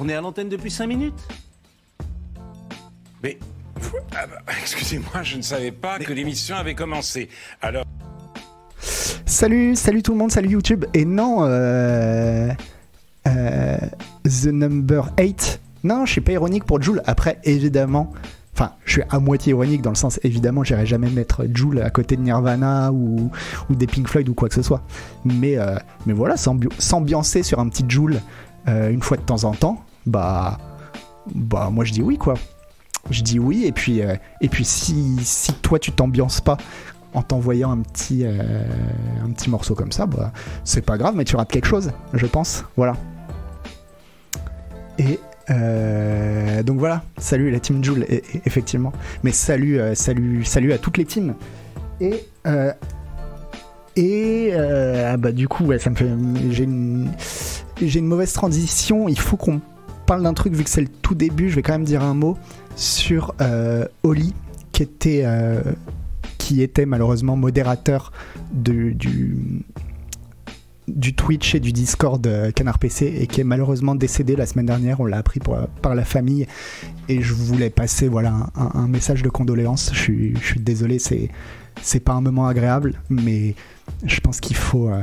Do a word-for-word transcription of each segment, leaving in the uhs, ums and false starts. On est à l'antenne depuis cinq minutes. Mais, ah bah, excusez-moi, je ne savais pas Mais... que l'émission avait commencé. Alors... Salut, salut tout le monde, salut YouTube. Et non, euh, euh, The Number huit. Non, je suis pas ironique pour Jul. Après, évidemment, enfin, je suis à moitié ironique dans le sens, évidemment, j'irai jamais mettre Jul à côté de Nirvana ou, ou des Pink Floyd ou quoi que ce soit. Mais, euh, mais voilà, s'ambiancer sur un petit Jul euh, une fois de temps en temps, bah, bah, moi je dis oui quoi. Je dis oui, et puis, euh, et puis si, si toi tu t'ambiances pas en t'envoyant un petit, euh, un petit morceau comme ça, bah, c'est pas grave, mais tu rates quelque chose, je pense. Voilà. Et euh, donc voilà, salut la team Jul, et, et, effectivement. Mais salut, euh, salut, salut à toutes les teams. Et, euh, et euh, bah, du coup, ouais, ça me fait, j'ai une, j'ai une mauvaise transition. Il faut qu'on parle d'un truc, vu que c'est le tout début, je vais quand même dire un mot sur euh, Oli, qui était... Euh, qui était malheureusement modérateur de, du, du Twitch et du Discord Canard P C et qui est malheureusement décédé la semaine dernière. On l'a appris pour, par la famille et je voulais passer voilà, un, un message de condoléances. Je suis, je suis désolé, c'est, c'est pas un moment agréable, mais je pense qu'il faut, euh,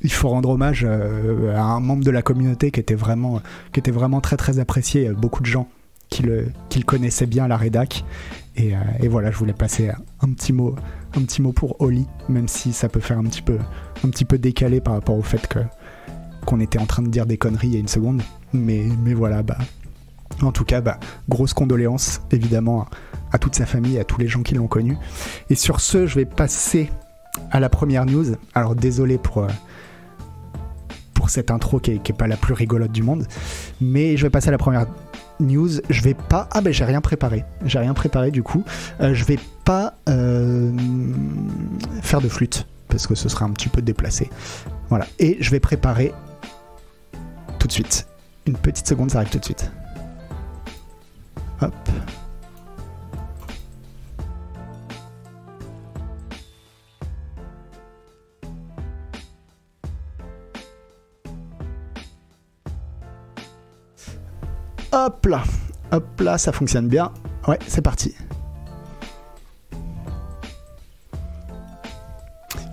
il faut rendre hommage euh, à un membre de la communauté qui était vraiment, qui était vraiment très très apprécié. Beaucoup de gens qui le, qui le connaissaient bien à la rédac. Et, euh, et voilà, je voulais passer un petit mot, un petit mot pour Oli, même si ça peut faire un petit peu, un petit peu décalé par rapport au fait que qu'on était en train de dire des conneries il y a une seconde. Mais, mais voilà, bah, en tout cas, bah, grosse condoléance évidemment à, à toute sa famille, à tous les gens qui l'ont connu. Et sur ce, je vais passer à la première news. Alors désolé pour euh, pour cette intro qui est, qui est pas la plus rigolote du monde, mais je vais passer à la première news. Je vais pas... Ah ben j'ai rien préparé. J'ai rien préparé du coup. Euh, je vais pas euh, faire de flûte parce que ce sera un petit peu déplacé. Voilà. Et je vais préparer tout de suite. Une petite seconde, ça arrive tout de suite. Hop. Hop là, hop là, ça fonctionne bien. Ouais, c'est parti.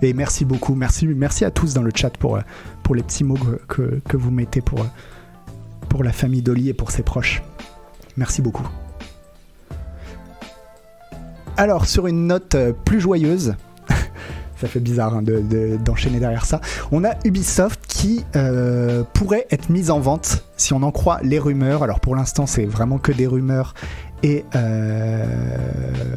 Et merci beaucoup, merci, merci à tous dans le chat pour, pour les petits mots que, que, que vous mettez pour, pour la famille d'Oli et pour ses proches. Merci beaucoup. Alors, sur une note plus joyeuse, ça fait bizarre hein, de, de, d'enchaîner derrière ça, on a Ubisoft qui euh, pourrait être mise en vente si on en croit les rumeurs. Alors pour l'instant c'est vraiment que des rumeurs et euh,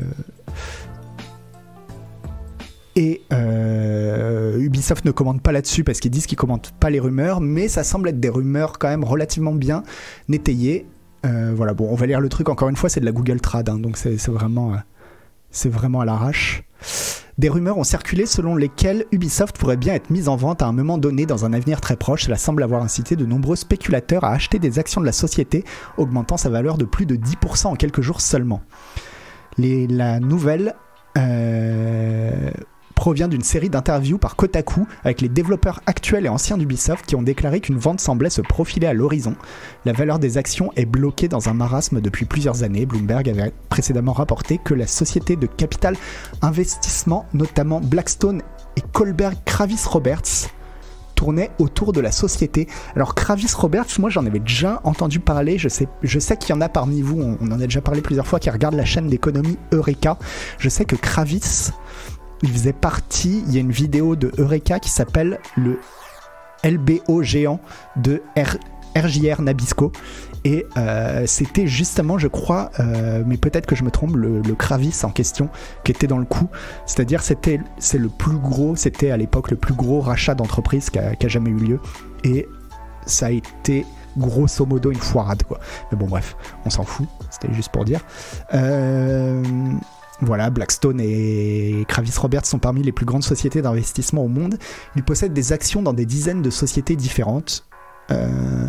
et euh, Ubisoft ne commente pas là-dessus parce qu'ils disent qu'ils commentent pas les rumeurs, mais ça semble être des rumeurs quand même relativement bien étayées. Euh, voilà, bon, on va lire le truc, encore une fois c'est de la Google Trad hein, donc c'est, c'est vraiment euh, c'est vraiment à l'arrache. Des rumeurs ont circulé selon lesquelles Ubisoft pourrait bien être mise en vente à un moment donné dans un avenir très proche. Cela semble avoir incité de nombreux spéculateurs à acheter des actions de la société, augmentant sa valeur de plus de dix pour cent en quelques jours seulement. Les, la nouvelle euh, provient d'une série d'interviews par Kotaku avec les développeurs actuels et anciens d'Ubisoft qui ont déclaré qu'une vente semblait se profiler à l'horizon. La valeur des actions est bloquée dans un marasme depuis plusieurs années. Bloomberg avait précédemment rapporté que la société de capital investissement, notamment Blackstone et Kohlberg-Kravis Roberts, tournait autour de la société. Alors Kravis Roberts, moi j'en avais déjà entendu parler, je sais, je sais qu'il y en a parmi vous, on, on en a déjà parlé plusieurs fois, qui regardent la chaîne d'économie Eureka. Je sais que Kravis... il faisait partie, il y a une vidéo de Eureka qui s'appelle le L B O géant de R- R J R Nabisco. Et euh, c'était justement, je crois, euh, mais peut-être que je me trompe, le, le Kravis en question qui était dans le coup. C'est-à-dire c'était, c'est le plus gros, c'était à l'époque le plus gros rachat d'entreprise qui a, qui a jamais eu lieu. Et ça a été grosso modo une foirade, quoi. Mais bon bref, on s'en fout, c'était juste pour dire. Euh... Voilà, Blackstone et Kravis Roberts sont parmi les plus grandes sociétés d'investissement au monde. Ils possèdent des actions dans des dizaines de sociétés différentes. Euh...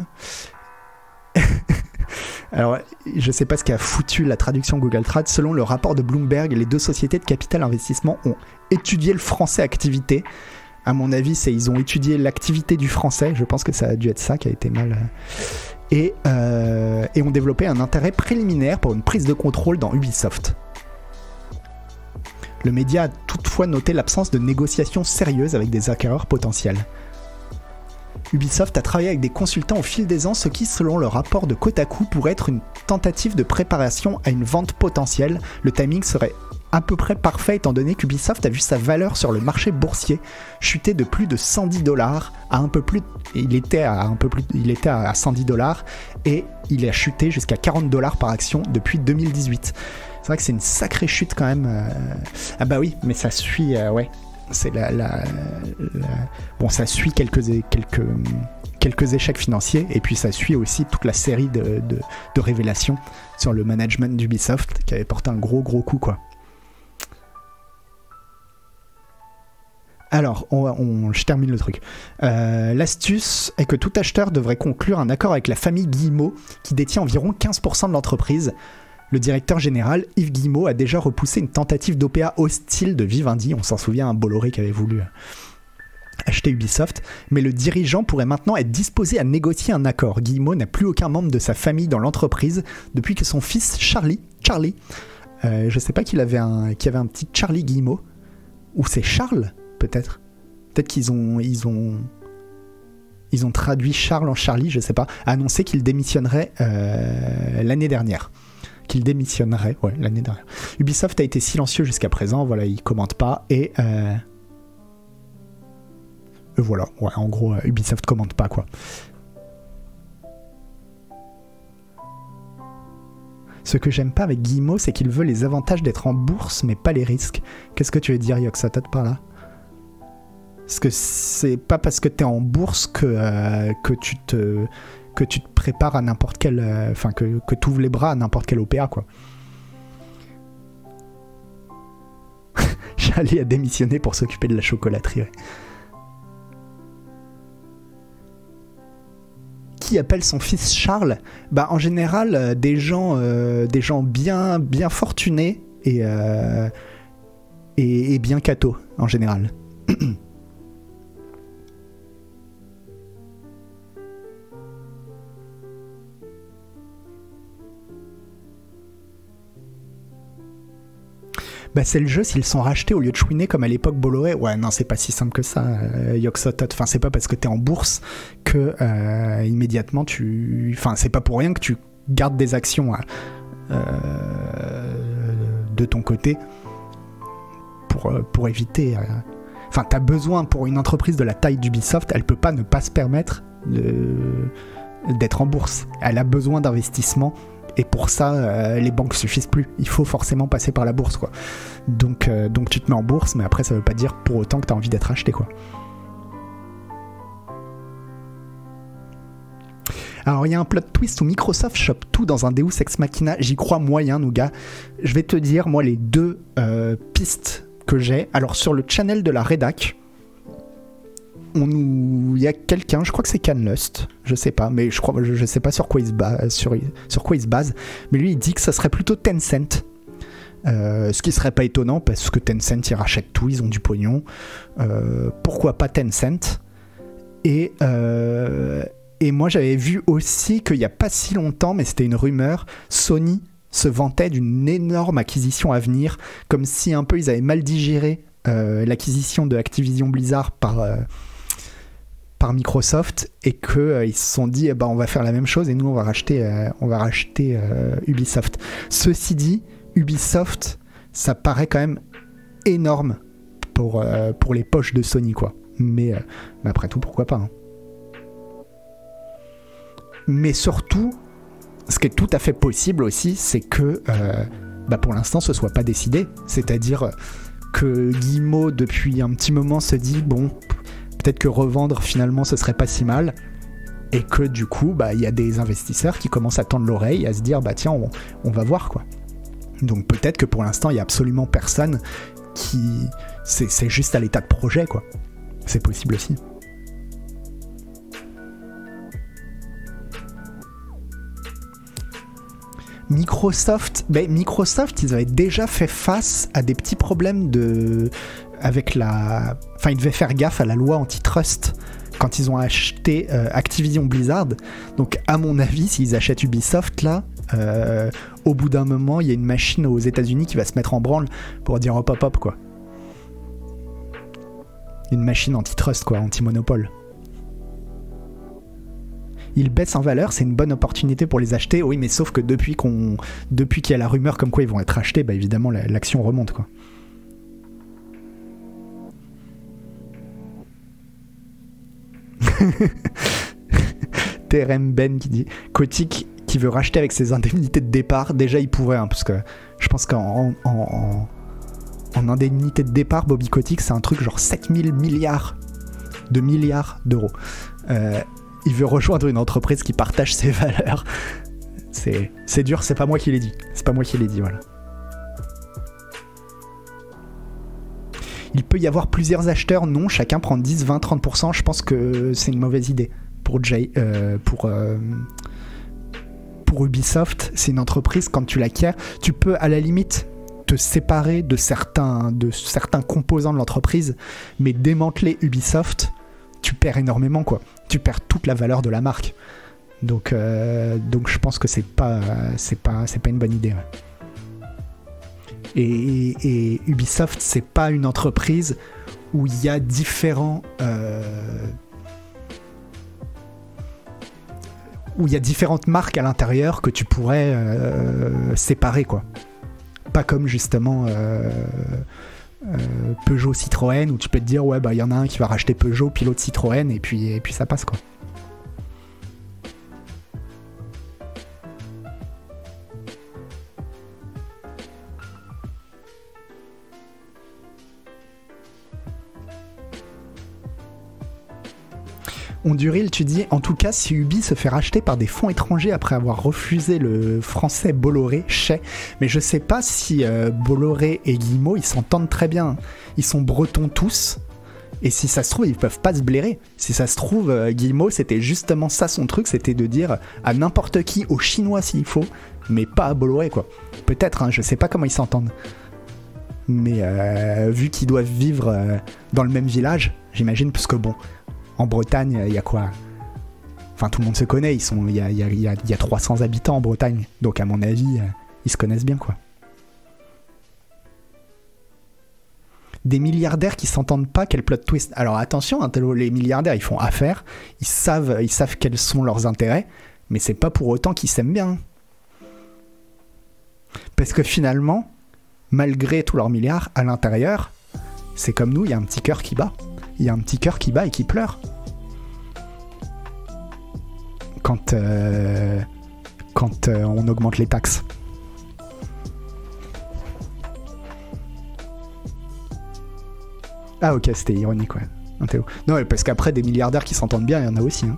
Alors, je ne sais pas ce qu'a foutu la traduction Google Trad. Selon le rapport de Bloomberg, les deux sociétés de capital investissement ont étudié le français activité. À mon avis, c'est ils ont étudié l'activité du français. Je pense que ça a dû être ça qui a été mal, et, euh, et ont développé un intérêt préliminaire pour une prise de contrôle dans Ubisoft. Le média a toutefois noté l'absence de négociations sérieuses avec des acquéreurs potentiels. Ubisoft a travaillé avec des consultants au fil des ans, ce qui, selon le rapport de Kotaku, pourrait être une tentative de préparation à une vente potentielle. Le timing serait à peu près parfait étant donné qu'Ubisoft a vu sa valeur sur le marché boursier chuter de plus de cent dix dollars à un peu plus. Il était à un peu plus. Il était à cent dix dollars et il a chuté jusqu'à quarante dollars par action depuis deux mille dix-huit. C'est vrai que c'est une sacrée chute quand même. Euh... Ah bah oui, mais ça suit, euh, ouais. C'est la, la, la... Bon, ça suit quelques, quelques, quelques échecs financiers, et puis ça suit aussi toute la série de, de, de révélations sur le management d'Ubisoft qui avait porté un gros gros coup, quoi. Alors, on, on, je termine le truc. Euh, l'astuce est que tout acheteur devrait conclure un accord avec la famille Guillemot, qui détient environ quinze pour cent de l'entreprise. Le directeur général, Yves Guillemot, a déjà repoussé une tentative d'O P A hostile de Vivendi. On s'en souvient, un Bolloré qui avait voulu acheter Ubisoft. Mais le dirigeant pourrait maintenant être disposé à négocier un accord. Guillemot n'a plus aucun membre de sa famille dans l'entreprise depuis que son fils Charlie, Charlie, euh, je sais pas qu'il avait un, qu'il avait un petit Charlie Guillemot, ou c'est Charles ? Peut-être. Peut-être qu'ils ont, ils ont, ils ont traduit Charles en Charlie, je sais pas, a annoncé qu'il démissionnerait euh, l'année dernière. Qu'il démissionnerait, ouais, l'année dernière. Ubisoft a été silencieux jusqu'à présent, voilà, il commente pas, et... Euh, et voilà, ouais, en gros, euh, Ubisoft commente pas, quoi. Ce que j'aime pas avec Guillemot, c'est qu'il veut les avantages d'être en bourse, mais pas les risques. Qu'est-ce que tu veux dire, Yox, ça t'a par là ? Parce que c'est pas parce que t'es en bourse que, euh, que, tu te, que tu te prépares à n'importe quel... Enfin, euh, que, que t'ouvres les bras à n'importe quel O P A, quoi. J'allais à démissionner pour s'occuper de la chocolaterie, ouais. Qui appelle son fils Charles ? Bah, en général, euh, des gens, euh, des gens bien, bien fortunés et, euh, et, et bien cathos, en général. Bah c'est le jeu s'ils sont rachetés au lieu de chouiner comme à l'époque Bolloré. Ouais, non, c'est pas si simple que ça, euh, Yoxotot. Enfin, c'est pas parce que t'es en bourse que euh, immédiatement tu... Enfin, c'est pas pour rien que tu gardes des actions hein, euh, de ton côté pour, pour éviter... Euh, Enfin, t'as besoin, pour une entreprise de la taille d'Ubisoft, elle peut pas ne pas se permettre de... d'être en bourse. Elle a besoin d'investissement, et pour ça, euh, les banques suffisent plus. Il faut forcément passer par la bourse, quoi. Donc, euh, donc tu te mets en bourse, mais après, ça veut pas dire pour autant que t'as envie d'être acheté, quoi. Alors, il y a un plot twist où Microsoft chope tout dans un Deus Ex Machina. J'y crois moyen, nous gars. Je vais te dire, moi, les deux euh, pistes que j'ai. Alors sur le channel de la rédac, on nous, il y a quelqu'un, je crois que c'est Canlust, je sais pas, mais je crois, je, je sais pas sur quoi il se base, sur, sur quoi il se base, mais lui il dit que ça serait plutôt Tencent, euh, ce qui serait pas étonnant parce que Tencent ils rachètent tout, ils ont du pognon, euh, pourquoi pas Tencent, et euh, et moi j'avais vu aussi qu'il y a pas si longtemps, mais c'était une rumeur, Sony se vantait d'une énorme acquisition à venir, comme si un peu ils avaient mal digéré euh, l'acquisition de Activision Blizzard par, euh, par Microsoft, et qu'ils euh, se sont dit eh ben, on va faire la même chose et nous on va racheter, euh, on va racheter euh, Ubisoft. Ceci dit, Ubisoft, ça paraît quand même énorme pour, euh, pour les poches de Sony, quoi. Mais, euh, mais après tout, pourquoi pas hein. Mais surtout, ce qui est tout à fait possible aussi, c'est que euh, bah pour l'instant, ce soit pas décidé. C'est-à-dire que Guillemot, depuis un petit moment, se dit bon, peut-être que revendre finalement, ce serait pas si mal, et que du coup, bah il y a des investisseurs qui commencent à tendre l'oreille, à se dire bah tiens, on, on va voir quoi. Donc peut-être que pour l'instant, il y a absolument personne qui, c'est, c'est juste à l'état de projet quoi. C'est possible aussi. Microsoft, ben Microsoft, ils avaient déjà fait face à des petits problèmes de, avec la, enfin ils devaient faire gaffe à la loi antitrust quand ils ont acheté euh, Activision Blizzard. Donc à mon avis, s'ils achètent Ubisoft là, euh, au bout d'un moment, il y a une machine aux États-Unis qui va se mettre en branle pour dire hop hop hop quoi. Une machine antitrust quoi, anti-monopole. Ils baissent en valeur, c'est une bonne opportunité pour les acheter. Oui, mais sauf que depuis qu'on, depuis qu'il y a la rumeur comme quoi ils vont être achetés, bah évidemment l'action remonte quoi. T R M Ben qui dit Kotick qui veut racheter avec ses indemnités de départ. Déjà il pourrait hein, parce que je pense qu'en en, en, en indemnité de départ Bobby Kotick c'est un truc genre sept mille milliards de milliards d'euros. euh, il veut rejoindre une entreprise qui partage ses valeurs. c'est, c'est dur, c'est pas moi qui l'ai dit c'est pas moi qui l'ai dit voilà. Il peut y avoir plusieurs acheteurs, non, chacun prend dix, vingt, trente pour cent, je pense que c'est une mauvaise idée. Pour, Jay, euh, pour, euh, pour Ubisoft, c'est une entreprise, quand tu l'acquiers, tu peux à la limite te séparer de certains, de certains composants de l'entreprise, mais démanteler Ubisoft, tu perds énormément, quoi. Tu perds toute la valeur de la marque. Donc, euh, donc je pense que c'est pas, c'est pas, c'est pas une bonne idée, ouais. Et, et Ubisoft, c'est pas une entreprise où il y a différents euh, où il y a différentes marques à l'intérieur que tu pourrais euh, séparer quoi. Pas comme justement euh, euh, Peugeot Citroën où tu peux te dire ouais bah il y en a un qui va racheter Peugeot puis l'autre Citroën et puis et puis ça passe quoi. Onduril, tu dis, en tout cas, si Ubi se fait racheter par des fonds étrangers après avoir refusé le français Bolloré, chais. Mais je sais pas si euh, Bolloré et Guillemot, ils s'entendent très bien. Ils sont bretons tous. Et si ça se trouve, ils peuvent pas se blairer. Si ça se trouve, euh, Guillemot, c'était justement ça son truc, c'était de dire à n'importe qui, aux Chinois s'il faut, mais pas à Bolloré, quoi. Peut-être, hein, je sais pas comment ils s'entendent. Mais euh, vu qu'ils doivent vivre euh, dans le même village, j'imagine, parce que bon... En Bretagne, il y a quoi ? Enfin, tout le monde se connaît, ils sont, il y a, il y a, il y a trois cents habitants en Bretagne. Donc, à mon avis, ils se connaissent bien, quoi. Des milliardaires qui s'entendent pas, quel plot twist ? Alors, attention, hein, les milliardaires, ils font affaire, ils savent, ils savent quels sont leurs intérêts, mais c'est pas pour autant qu'ils s'aiment bien. Parce que finalement, malgré tous leurs milliards, à l'intérieur, c'est comme nous, il y a un petit cœur qui bat. Il y a un petit cœur qui bat et qui pleure. Quand, euh, quand euh, on augmente les taxes. Ah ok, c'était ironique, ouais. Non, parce qu'après, des milliardaires qui s'entendent bien, il y en a aussi. Hein.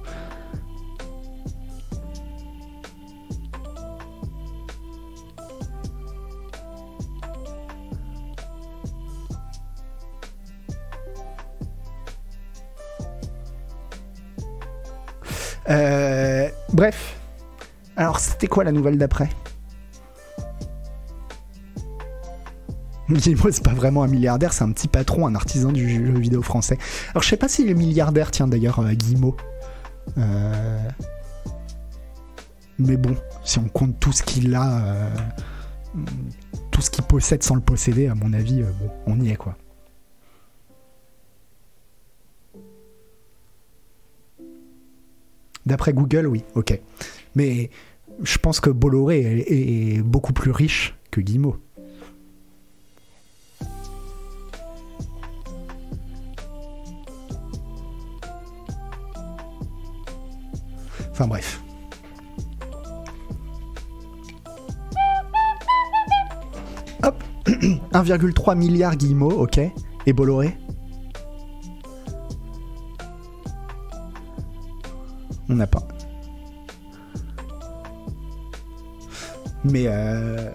Euh, bref, alors c'était quoi la nouvelle d'après ? Guillemot, c'est pas vraiment un milliardaire, c'est un petit patron, un artisan du jeu vidéo français. Alors je sais pas s'il est milliardaire, tiens d'ailleurs, euh, Guillemot. Euh... Mais bon, si on compte tout ce qu'il a, euh, tout ce qu'il possède sans le posséder, à mon avis, euh, bon, on y est quoi. D'après Google, oui, ok. Mais je pense que Bolloré est, est beaucoup plus riche que Guillemot. Enfin bref. Hop, un virgule trois milliard Guillemot, ok. Et Bolloré ? On n'a pas. Mais euh...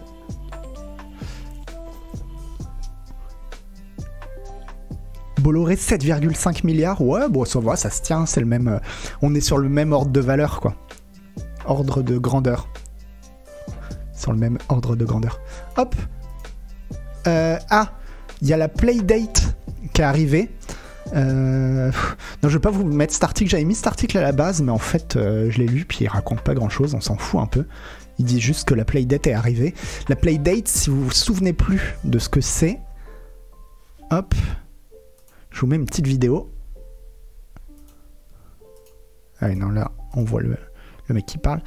Bolloré sept virgule cinq milliards, ouais, bon ça va, ça se tient, c'est le même. On est sur le même ordre de valeur, quoi. Ordre de grandeur. Sur le même ordre de grandeur. Hop. Euh, ah, il y a la Playdate qui est arrivée. Euh, Non, je vais pas vous mettre cet article. J'avais mis cet article à la base, mais en fait, euh, je l'ai lu, puis il raconte pas grand-chose, on s'en fout un peu. Il dit juste que la Playdate est arrivée. La Playdate, si vous vous souvenez plus de ce que c'est, hop, je vous mets une petite vidéo. Ah non, là, on voit le, le mec qui parle.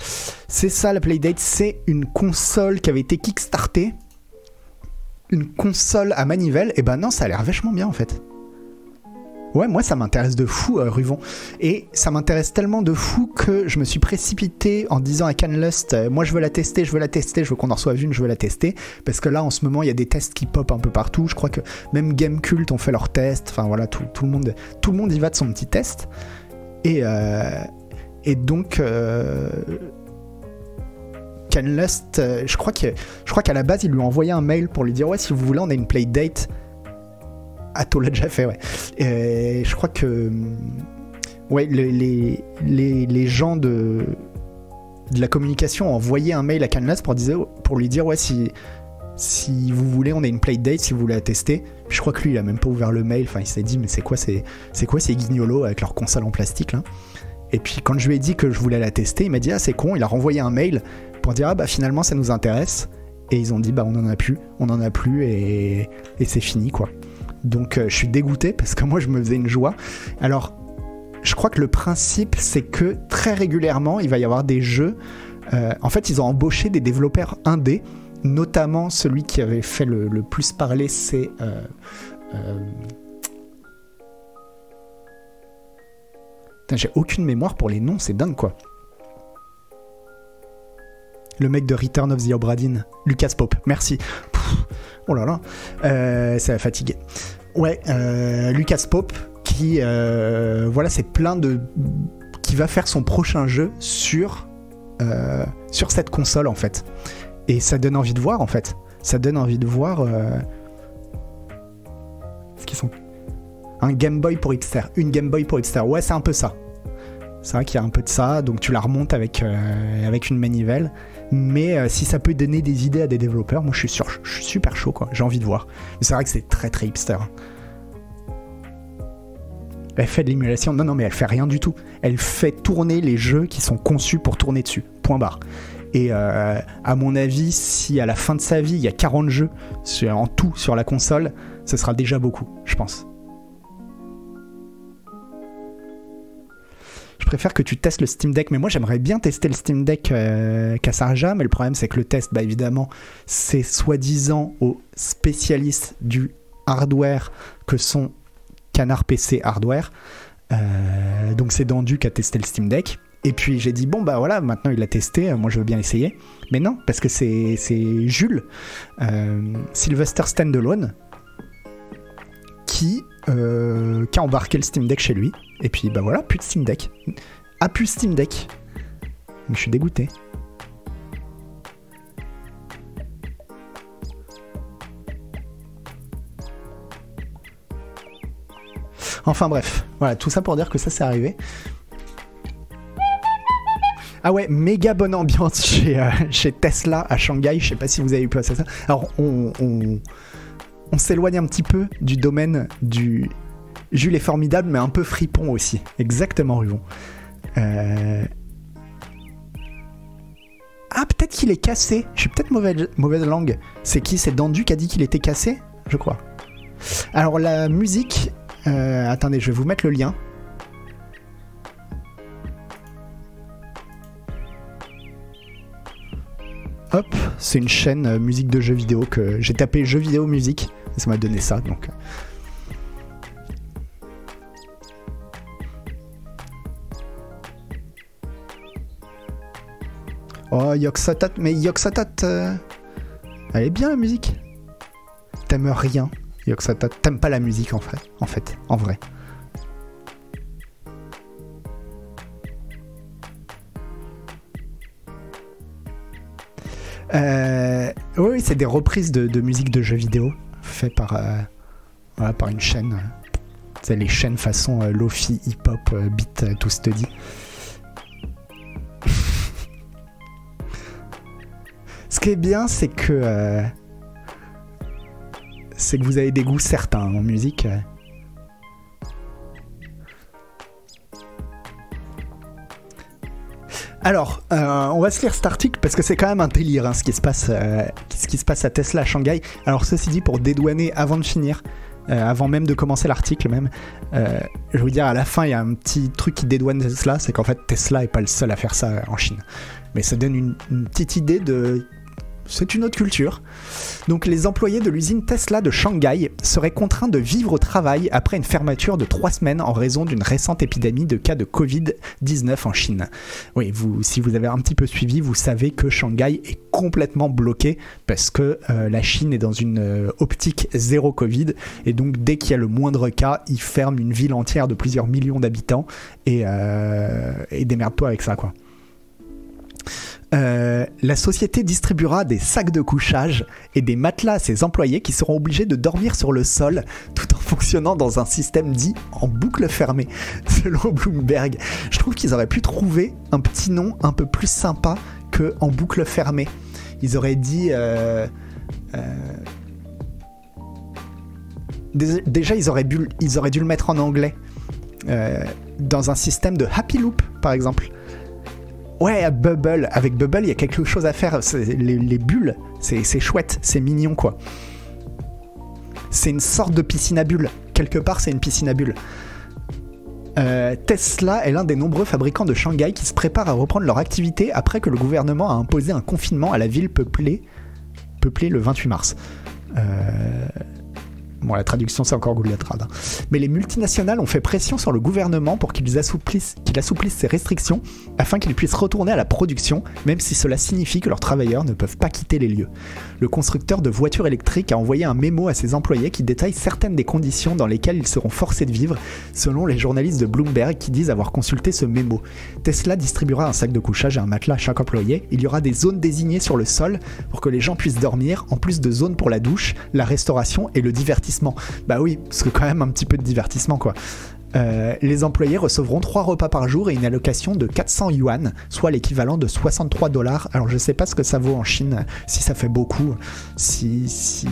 C'est ça, la Playdate, c'est une console qui avait été kickstartée. Une console à manivelle, et eh ben non, ça a l'air vachement bien en fait. Ouais, moi ça m'intéresse de fou, euh, Ruvon. Et ça m'intéresse tellement de fou que je me suis précipité en disant à Canlust, euh, moi je veux la tester, je veux la tester, je veux qu'on en reçoive une, je veux la tester. Parce que là en ce moment il y a des tests qui pop un peu partout. Je crois que même Gamekult ont fait leurs tests. Enfin voilà, tout, tout, le monde, tout le monde y va de son petit test. Et, euh, et donc... Euh, Canlust, euh, je crois que je crois qu'à la base, il lui a envoyé un mail pour lui dire « Ouais, si vous voulez, on a une playdate. » Atto l'a déjà fait, ouais. Et je crois que... Ouais, les, les, les, les gens de, de la communication ont envoyé un mail à Canlust pour, pour lui dire « Ouais, si, si vous voulez, on a une playdate, si vous voulez la tester. » Je crois que lui, il a même pas ouvert le mail. Enfin, il s'est dit « Mais c'est quoi, c'est, c'est quoi ces guignolos avec leur console en plastique, là ?» Et puis, quand je lui ai dit que je voulais la tester, il m'a dit « Ah, c'est con. » Il a renvoyé un mail pour dire ah bah finalement ça nous intéresse, et ils ont dit bah on en a plus, on en a plus et, et c'est fini quoi. Donc euh, je suis dégoûté parce que moi je me faisais une joie. Alors je crois que le principe c'est que très régulièrement il va y avoir des jeux, euh, en fait ils ont embauché des développeurs indés, notamment celui qui avait fait le, le plus parler c'est euh, euh... Putain, j'ai aucune mémoire pour les noms, c'est dingue quoi. Le mec de Return of the Obra Dinn, Lucas Pope, merci. Pff, oh là là, euh, ça va fatiguer. Ouais, euh, Lucas Pope qui, euh, voilà, c'est plein de... qui va faire son prochain jeu sur, euh, sur cette console, en fait. Et ça donne envie de voir, en fait. Ça donne envie de voir... Euh... ce qu'ils sont... Un Game Boy pour hipster, une Game Boy pour hipster. Ouais, c'est un peu ça. C'est vrai qu'il y a un peu de ça, donc tu la remontes avec, euh, avec une manivelle. Mais euh, si ça peut donner des idées à des développeurs, moi je suis, sûr, je suis super chaud, quoi. J'ai envie de voir. Mais c'est vrai que c'est très très hipster. Elle fait de l'émulation. Non, non, mais elle fait rien du tout. Elle fait tourner les jeux qui sont conçus pour tourner dessus. Point barre. Et euh, à mon avis, si à la fin de sa vie, il y a quarante jeux en tout sur la console, ce sera déjà beaucoup, je pense. Je préfère que tu testes le Steam Deck, mais moi j'aimerais bien tester le Steam Deck euh, qu'à Sarja, mais le problème c'est que le test, bah évidemment, c'est soi-disant aux spécialistes du hardware que sont Canard P C Hardware, euh, donc c'est Dandu qui a testé le Steam Deck, et puis j'ai dit bon bah voilà, maintenant il l'a testé, moi je veux bien essayer, mais non, parce que c'est, c'est Jul, euh, Sylvester Standalone, qui... Euh, qui a embarqué le Steam Deck chez lui. Et puis bah voilà, plus de Steam Deck. Ah, plus Steam Deck. Donc je suis dégoûté. Enfin bref, voilà, tout ça pour dire que ça c'est arrivé. Ah ouais, méga bonne ambiance chez, euh, chez Tesla à Shanghai. Je sais pas si vous avez pu passer ça. Alors on... on... On s'éloigne un petit peu du domaine du... Jules est formidable, mais un peu fripon aussi. Exactement, Ruvon. Euh... Ah, peut-être qu'il est cassé. Je suis peut-être mauvaise, mauvaise langue. C'est qui ? C'est Dandu qui a dit qu'il était cassé ? Je crois. Alors, la musique... Euh, attendez, je vais vous mettre le lien. Hop, c'est une chaîne musique de jeux vidéo que j'ai tapé jeux vidéo musique. Et ça m'a donné ça, donc. Oh, Yoxatat, mais Yoxatat, euh, elle est bien la musique. T'aimes rien, Yoxatat. T'aimes pas la musique en fait, en fait, en vrai. Euh, oui, oui, c'est des reprises de, de musique de jeux vidéo faites par, euh, voilà, par une chaîne. C'est les chaînes façon euh, Lofi, Hip-Hop, euh, Beat, euh, tout study. Ce qui est bien, c'est que euh, c'est que vous avez des goûts certains en musique. Euh. Alors, euh, on va se lire cet article parce que c'est quand même un délire hein, ce, qui se passe, euh, ce qui se passe à Tesla à Shanghai. Alors ceci dit, pour dédouaner avant de finir, euh, avant même de commencer l'article même, euh, je veux dire à la fin il y a un petit truc qui dédouane Tesla, c'est qu'en fait Tesla n'est pas le seul à faire ça en Chine. Mais ça donne une, une petite idée de... C'est une autre culture. Donc les employés de l'usine Tesla de Shanghai seraient contraints de vivre au travail après une fermeture de trois semaines en raison d'une récente épidémie de cas de covid dix-neuf en Chine. Oui, vous, si vous avez un petit peu suivi, vous savez que Shanghai est complètement bloqué parce que euh, la Chine est dans une euh, optique zéro Covid et donc dès qu'il y a le moindre cas, ils ferment une ville entière de plusieurs millions d'habitants et, euh, et démerde-toi avec ça quoi. Euh, la société distribuera des sacs de couchage et des matelas à ses employés qui seront obligés de dormir sur le sol tout en fonctionnant dans un système dit en boucle fermée, selon Bloomberg. Je trouve qu'ils auraient pu trouver un petit nom un peu plus sympa que en boucle fermée. Ils auraient dit... Euh, euh, déjà, ils auraient, bu, ils auraient dû le mettre en anglais. Euh, dans un système de Happy Loop, par exemple. Ouais, Bubble. Avec Bubble, il y a quelque chose à faire. C'est, les, les bulles, c'est, c'est chouette, c'est mignon, quoi. C'est une sorte de piscine à bulles. Quelque part, c'est une piscine à bulles. Euh, Tesla est l'un des nombreux fabricants de Shanghai qui se préparent à reprendre leur activité après que le gouvernement a imposé un confinement à la ville peuplée, peuplée le vingt-huit mars. Euh... Bon, la traduction, c'est encore Google Trad. Hein. Mais les multinationales ont fait pression sur le gouvernement pour qu'ils assouplissent, qu'il assouplisse ces restrictions afin qu'ils puissent retourner à la production, même si cela signifie que leurs travailleurs ne peuvent pas quitter les lieux. Le constructeur de voitures électriques a envoyé un mémo à ses employés qui détaille certaines des conditions dans lesquelles ils seront forcés de vivre, selon les journalistes de Bloomberg qui disent avoir consulté ce mémo. Tesla distribuera un sac de couchage et un matelas à chaque employé. Il y aura des zones désignées sur le sol pour que les gens puissent dormir, en plus de zones pour la douche, la restauration et le divertissement. Bah oui, parce que quand même un petit peu de divertissement quoi. Euh, les employés recevront trois repas par jour et une allocation de quatre cents yuan, soit l'équivalent de soixante-trois dollars. Alors je sais pas ce que ça vaut en Chine, si ça fait beaucoup, si... si...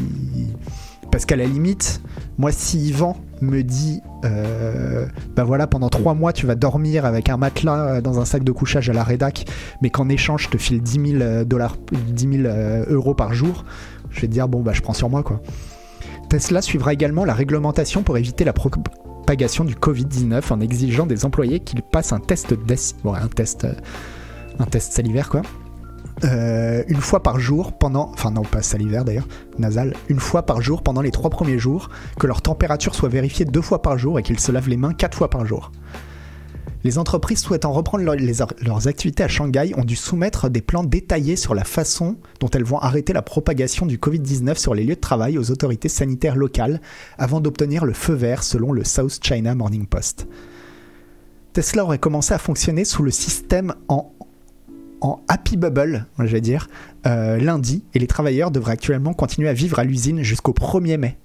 Parce qu'à la limite, moi si Yvan me dit euh, bah voilà pendant trois mois tu vas dormir avec un matelas dans un sac de couchage à la rédac, mais qu'en échange je te file dix mille dollars, dix mille euros par jour, je vais te dire bon bah je prends sur moi quoi. Tesla suivra également la réglementation pour éviter la propagation du covid dix-neuf en exigeant des employés qu'ils passent un test d'acide, bon, un test, un test salivaire quoi, euh, une fois par jour pendant, enfin non pas salivaire d'ailleurs, nasal, une fois par jour pendant les trois premiers jours, que leur température soit vérifiée deux fois par jour et qu'ils se lavent les mains quatre fois par jour. Les entreprises souhaitant reprendre leur, les, leurs activités à Shanghai ont dû soumettre des plans détaillés sur la façon dont elles vont arrêter la propagation du covid dix-neuf sur les lieux de travail aux autorités sanitaires locales avant d'obtenir le feu vert selon le South China Morning Post. Tesla aurait commencé à fonctionner sous le système en, en Happy Bubble, je vais dire, euh, lundi, et les travailleurs devraient actuellement continuer à vivre à l'usine jusqu'au premier mai.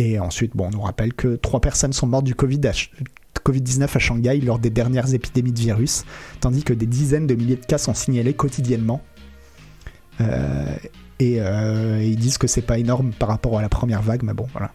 Et ensuite, bon, on nous rappelle que trois personnes sont mortes du covid dix-neuf à Shanghai lors des dernières épidémies de virus, tandis que des dizaines de milliers de cas sont signalés quotidiennement. Euh, et euh, ils disent que c'est pas énorme par rapport à la première vague, mais bon, voilà.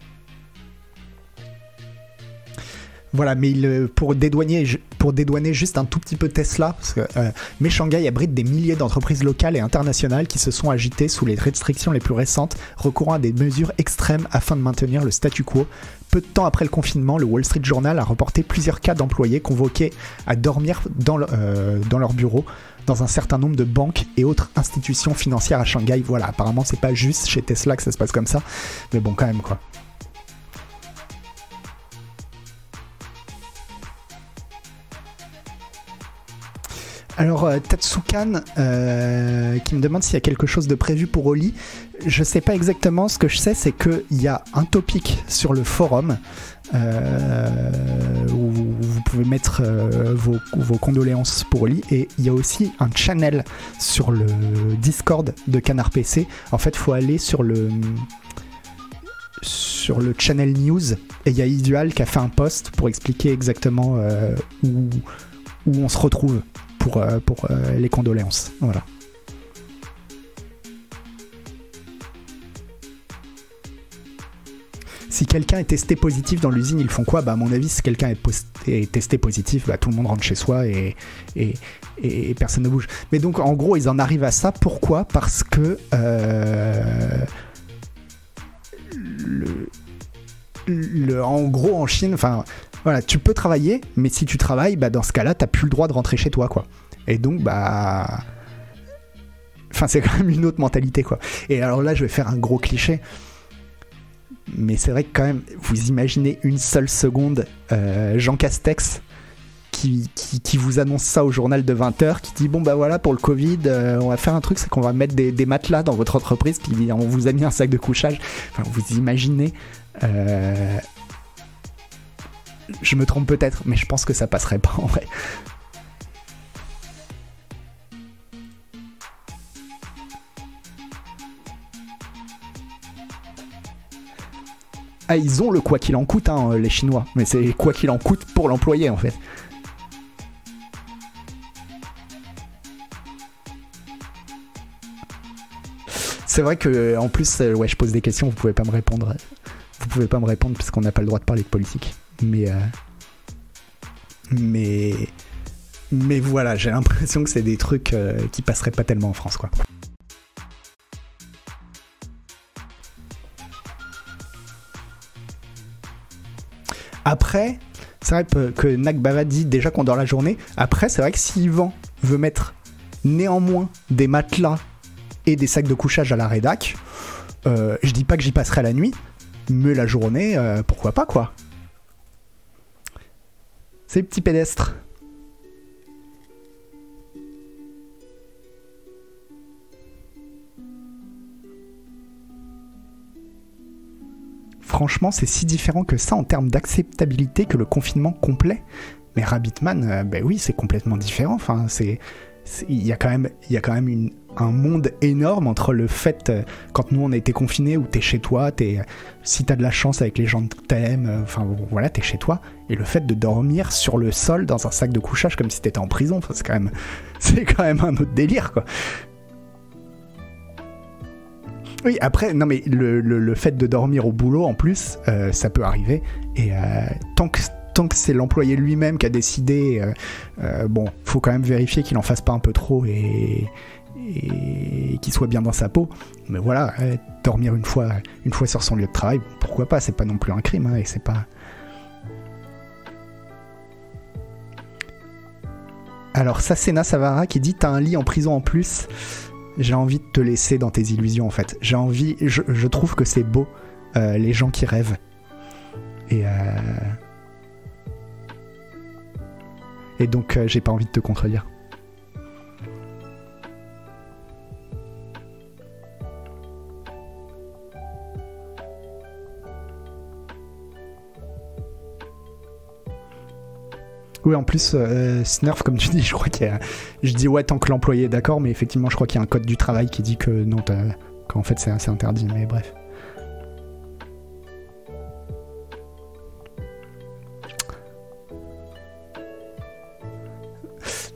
Voilà, mais il, pour, dédouaner, pour dédouaner juste un tout petit peu Tesla, parce que, euh, mais Shanghai abrite des milliers d'entreprises locales et internationales qui se sont agitées sous les restrictions les plus récentes, recourant à des mesures extrêmes afin de maintenir le statu quo. Peu de temps après le confinement, le Wall Street Journal a reporté plusieurs cas d'employés convoqués à dormir dans, le, euh, dans leur bureau, dans un certain nombre de banques et autres institutions financières à Shanghai. Voilà, apparemment c'est pas juste chez Tesla que ça se passe comme ça, mais bon quand même quoi. Alors Tatsukan euh, qui me demande s'il y a quelque chose de prévu pour Oli. Je sais pas exactement, ce que je sais c'est qu'il y a un topic sur le forum euh, où vous pouvez mettre euh, vos, vos condoléances pour Oli, et il y a aussi un channel sur le Discord de Canard P C. En fait faut aller sur le sur le channel news, et il y a Idual qui a fait un post pour expliquer exactement euh, où, où on se retrouve pour, euh, pour euh, les condoléances. Voilà. Si quelqu'un est testé positif dans l'usine, ils font quoi? Bah à mon avis, si quelqu'un est, posté, est testé positif, bah tout le monde rentre chez soi et, et, et, et personne ne bouge. Mais donc en gros, ils en arrivent à ça. Pourquoi? Parce que euh, le, le, en gros, en Chine, enfin voilà, tu peux travailler, mais si tu travailles, bah dans ce cas-là, t'as plus le droit de rentrer chez toi, quoi. Et donc bah, enfin c'est quand même une autre mentalité, quoi. Et alors là, je vais faire un gros cliché. Mais c'est vrai que quand même, vous imaginez une seule seconde euh, Jean Castex qui, qui, qui vous annonce ça au journal de vingt heures, qui dit bon bah voilà, pour le Covid, euh, on va faire un truc, c'est qu'on va mettre des, des matelas dans votre entreprise, puis on vous a mis un sac de couchage. Enfin, vous imaginez. Euh... Je me trompe peut-être, mais je pense que ça passerait pas en vrai. Ah, ils ont le quoi qu'il en coûte, hein, les Chinois, mais c'est quoi qu'il en coûte pour l'employé en fait. C'est vrai que en plus, ouais, je pose des questions, vous pouvez pas me répondre, vous pouvez pas me répondre parce qu'on n'a pas le droit de parler de politique. Mais, euh, mais, mais voilà, j'ai l'impression que c'est des trucs euh, qui passeraient pas tellement en France, quoi. Après, c'est vrai que Nakbava dit déjà qu'on dort la journée. Après, c'est vrai que si Yvan veut mettre néanmoins des matelas et des sacs de couchage à la rédac, euh, je dis pas que j'y passerai la nuit, mais la journée, euh, pourquoi pas, quoi. C'est les petits pédestres. Franchement, c'est si différent que ça en termes d'acceptabilité que le confinement complet. Mais Rabbitman, euh, ben oui, c'est complètement différent. Enfin, c'est, il y a quand même, il y a quand même une, un monde énorme entre le fait euh, quand nous on a été confinés où t'es chez toi, t'es, si t'as de la chance avec les gens que t'aimes, euh, enfin voilà, t'es chez toi, et le fait de dormir sur le sol dans un sac de couchage comme si t'étais en prison, enfin, c'est quand même, c'est quand même un autre délire, quoi. Oui, après, non mais le, le, le fait de dormir au boulot, en plus, euh, ça peut arriver. Et euh, tant que, tant que c'est l'employé lui-même qui a décidé, euh, euh, bon, faut quand même vérifier qu'il en fasse pas un peu trop et, et qu'il soit bien dans sa peau. Mais voilà, euh, dormir une fois, une fois sur son lieu de travail, pourquoi pas, c'est pas non plus un crime, hein, et c'est pas... Alors, Sasena Savara qui dit « T'as un lit en prison en plus ?» J'ai envie de te laisser dans tes illusions, en fait. J'ai envie, je, je trouve que c'est beau, euh, les gens qui rêvent. Et, euh... Et donc, euh, j'ai pas envie de te contredire. Oui, en plus, euh, Snurf, comme tu dis, je crois qu'il y a... Je dis, ouais, tant que l'employé est d'accord, mais effectivement, je crois qu'il y a un code du travail qui dit que non, t'as... qu'en fait, c'est assez interdit, mais bref.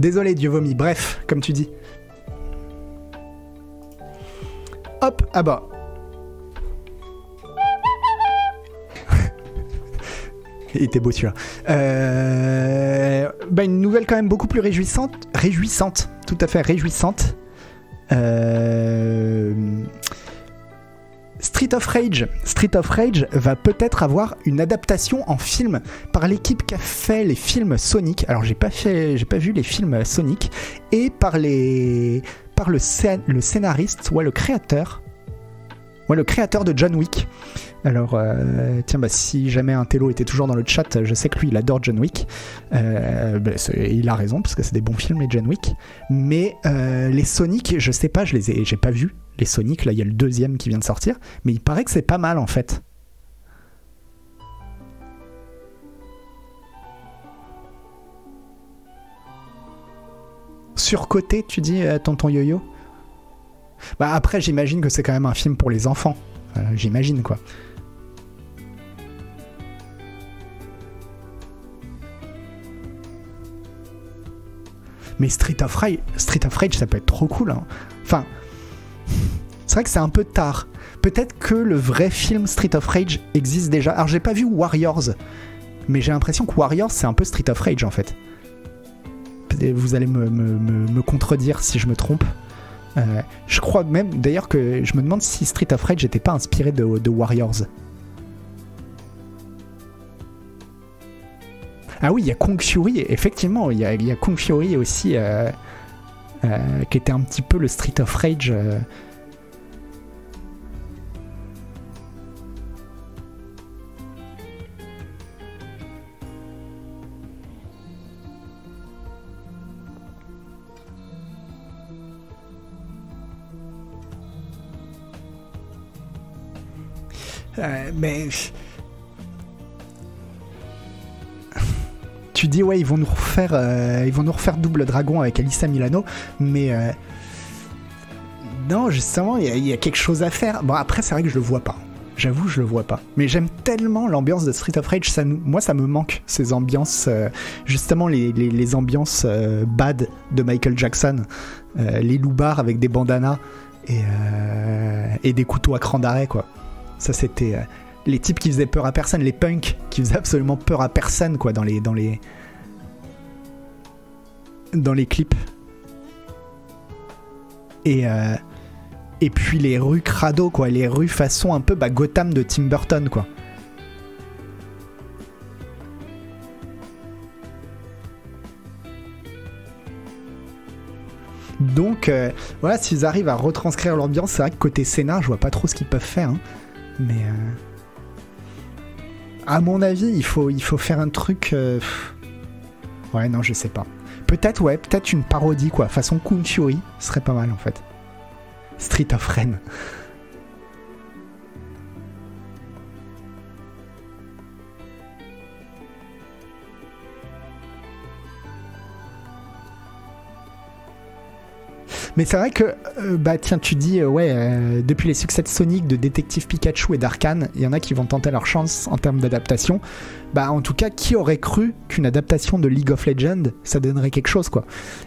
Désolé, Dieu vomit. Bref, comme tu dis. Hop, à bas. Il était beau celui-là. Euh, bah une nouvelle quand même beaucoup plus réjouissante. Réjouissante, tout à fait réjouissante. Euh, Street of Rage. Street of Rage va peut-être avoir une adaptation en film par l'équipe qui a fait les films Sonic. Alors j'ai pas fait, j'ai pas vu les films Sonic. Et par les, par le, scén- le scénariste, ouais, le créateur. Ouais, le créateur de John Wick. Alors, euh, tiens, bah, si jamais un télo était toujours dans le chat, je sais que lui, il adore John Wick. Euh, bah, il a raison, parce que c'est des bons films, les John Wick. Mais euh, les Sonic, je sais pas, je les ai, j'ai pas vu. Les Sonic, là, il y a le deuxième qui vient de sortir. Mais il paraît que c'est pas mal, en fait. Surcoté, tu dis, euh, tonton Yo-Yo? Bah, après, j'imagine que c'est quand même un film pour les enfants. Euh, j'imagine, quoi. Mais Street of Rage, Street of Rage, ça peut être trop cool, hein. Enfin, vrai que c'est un peu tard. Peut-être que le vrai film Street of Rage existe déjà. Alors j'ai pas vu Warriors, mais j'ai l'impression que Warriors c'est un peu Street of Rage en fait. Vous allez me, me, me, me contredire si je me trompe. Euh, je crois même d'ailleurs que je me demande si Street of Rage n'était pas inspiré de, de Warriors. Ah oui, il y a Kung Fury, effectivement, il y a, il y a Kung Fury aussi, euh, euh, qui était un petit peu le Street of Rage. Euh. Euh, mais... Tu dis ouais, ils vont nous refaire, euh, ils vont nous refaire Double Dragon avec Alyssa Milano, mais euh, non, justement, il y, y a quelque chose à faire. Bon, après, c'est vrai que je le vois pas. J'avoue, je le vois pas. Mais j'aime tellement l'ambiance de Street of Rage. Ça, moi, ça me manque ces ambiances, euh, justement les, les, les ambiances euh, bad de Michael Jackson, euh, les loupards avec des bandanas et, euh, et des couteaux à cran d'arrêt, quoi. Ça, c'était. Euh, Les types qui faisaient peur à personne, les punks qui faisaient absolument peur à personne, quoi, dans les dans les dans les clips. Et euh, et puis les rues crado, quoi, les rues façon un peu bah, Gotham de Tim Burton, quoi. Donc euh, voilà, s'ils arrivent à retranscrire l'ambiance, c'est vrai que côté scénar, je vois pas trop ce qu'ils peuvent faire, hein. Mais euh... à mon avis, il faut, il faut faire un truc... Euh... Ouais, non, je sais pas. Peut-être, ouais, peut-être une parodie, quoi. Façon Kung Fury, ce serait pas mal, en fait. Street of Rennes. Mais c'est vrai que, euh, bah tiens, tu dis, euh, ouais, euh, depuis les succès de Sonic, de Détective Pikachu et d'Arcane, il y en a qui vont tenter leur chance en termes d'adaptation. Bah en tout cas, qui aurait cru qu'une adaptation de League of Legends, ça donnerait quelque chose, quoi.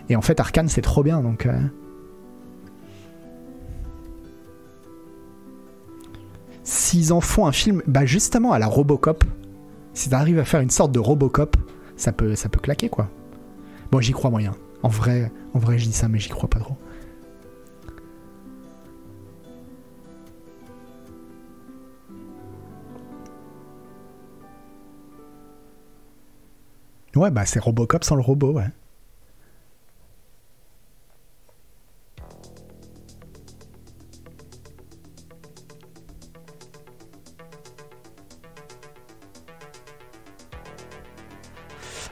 Et en fait, Arcane, c'est trop bien, donc... Euh... S'ils en font un film, bah justement, à la Robocop, si t'arrives à faire une sorte de Robocop, ça peut, ça peut claquer, quoi. Bon, j'y crois moyen. En vrai, en vrai, je dis ça, mais j'y crois pas trop. Ouais, bah c'est Robocop sans le robot, ouais.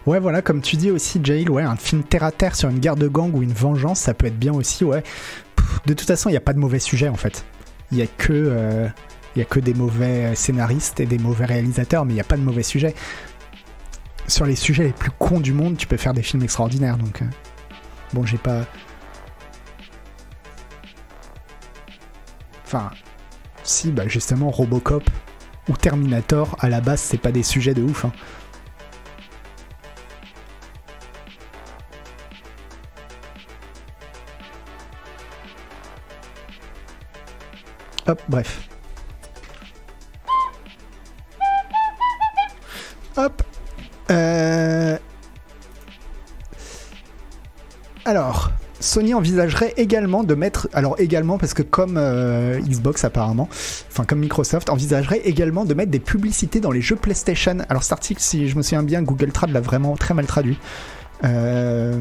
Ouais, voilà, comme tu dis aussi, Jail, ouais, un film terre-à-terre sur une guerre de gang ou une vengeance, ça peut être bien aussi, ouais. Pff, de toute façon, il n'y a pas de mauvais sujet, en fait. Il n'y a que... Euh, il n'y a que des mauvais scénaristes et des mauvais réalisateurs, mais il n'y a pas de mauvais sujet. Sur les sujets les plus cons du monde, tu peux faire des films extraordinaires, donc... Euh, bon, j'ai pas... Enfin... Si, bah justement, Robocop ou Terminator, à la base, c'est pas des sujets de ouf, hein. Hop, bref. Hop. Euh... Alors, Sony envisagerait également de mettre, alors également parce que comme euh, Xbox apparemment, enfin comme Microsoft envisagerait également de mettre des publicités dans les jeux PlayStation. Alors cet article, si je me souviens bien, Google Trad l'a vraiment très mal traduit. Euh...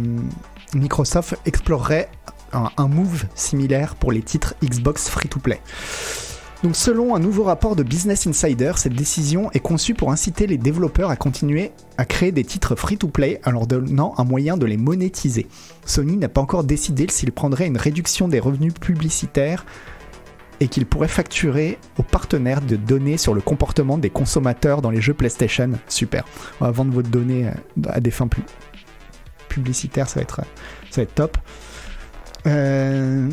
Microsoft explorerait un, un move similaire pour les titres Xbox Free to Play. Donc selon un nouveau rapport de Business Insider, cette décision est conçue pour inciter les développeurs à continuer à créer des titres free-to-play en leur donnant un moyen de les monétiser. Sony n'a pas encore décidé s'il prendrait une réduction des revenus publicitaires et qu'il pourrait facturer aux partenaires de données sur le comportement des consommateurs dans les jeux PlayStation. Super, on va vendre votre donnée à des fins plus publicitaires, ça va être, ça va être top. Euh...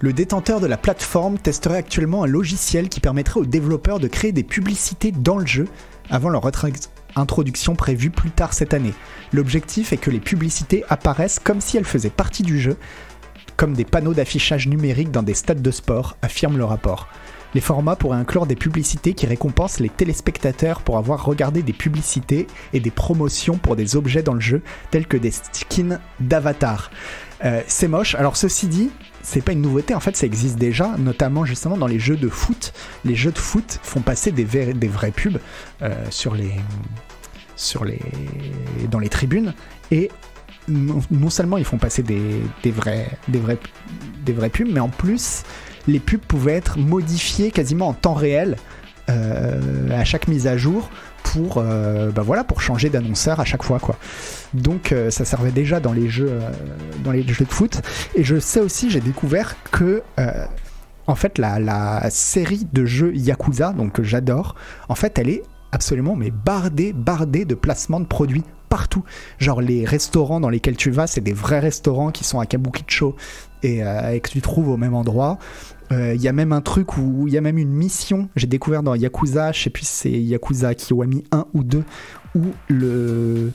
Le détenteur de la plateforme testerait actuellement un logiciel qui permettrait aux développeurs de créer des publicités dans le jeu avant leur introduction prévue plus tard cette année. L'objectif est que les publicités apparaissent comme si elles faisaient partie du jeu, comme des panneaux d'affichage numérique dans des stades de sport, affirme le rapport. Les formats pourraient inclure des publicités qui récompensent les téléspectateurs pour avoir regardé des publicités et des promotions pour des objets dans le jeu, tels que des skins d'avatar. Euh, c'est moche. Alors ceci dit, c'est pas une nouveauté, en fait ça existe déjà, notamment justement dans les jeux de foot. Les jeux de foot font passer des, ver- des vraies pubs euh, sur les, sur les, dans les tribunes, et non, non seulement ils font passer des, des, vrais, des, vrais, des vraies pubs, mais en plus les pubs pouvaient être modifiées quasiment en temps réel euh, à chaque mise à jour pour, euh, bah voilà, pour changer d'annonceur à chaque fois, quoi. Donc euh, ça servait déjà dans les jeux, euh, dans les jeux de foot. Et je sais aussi, j'ai découvert que euh, en fait la, la série de jeux Yakuza, donc que j'adore, en fait elle est absolument mais bardée, bardée de placements de produits partout. Genre les restaurants dans lesquels tu vas, c'est des vrais restaurants qui sont à Kabukicho et, euh, et que tu trouves au même endroit. Il euh, y a même un truc où il y a même une mission, j'ai découvert dans Yakuza, je sais plus si c'est Yakuza Kiwami un ou deux, où le...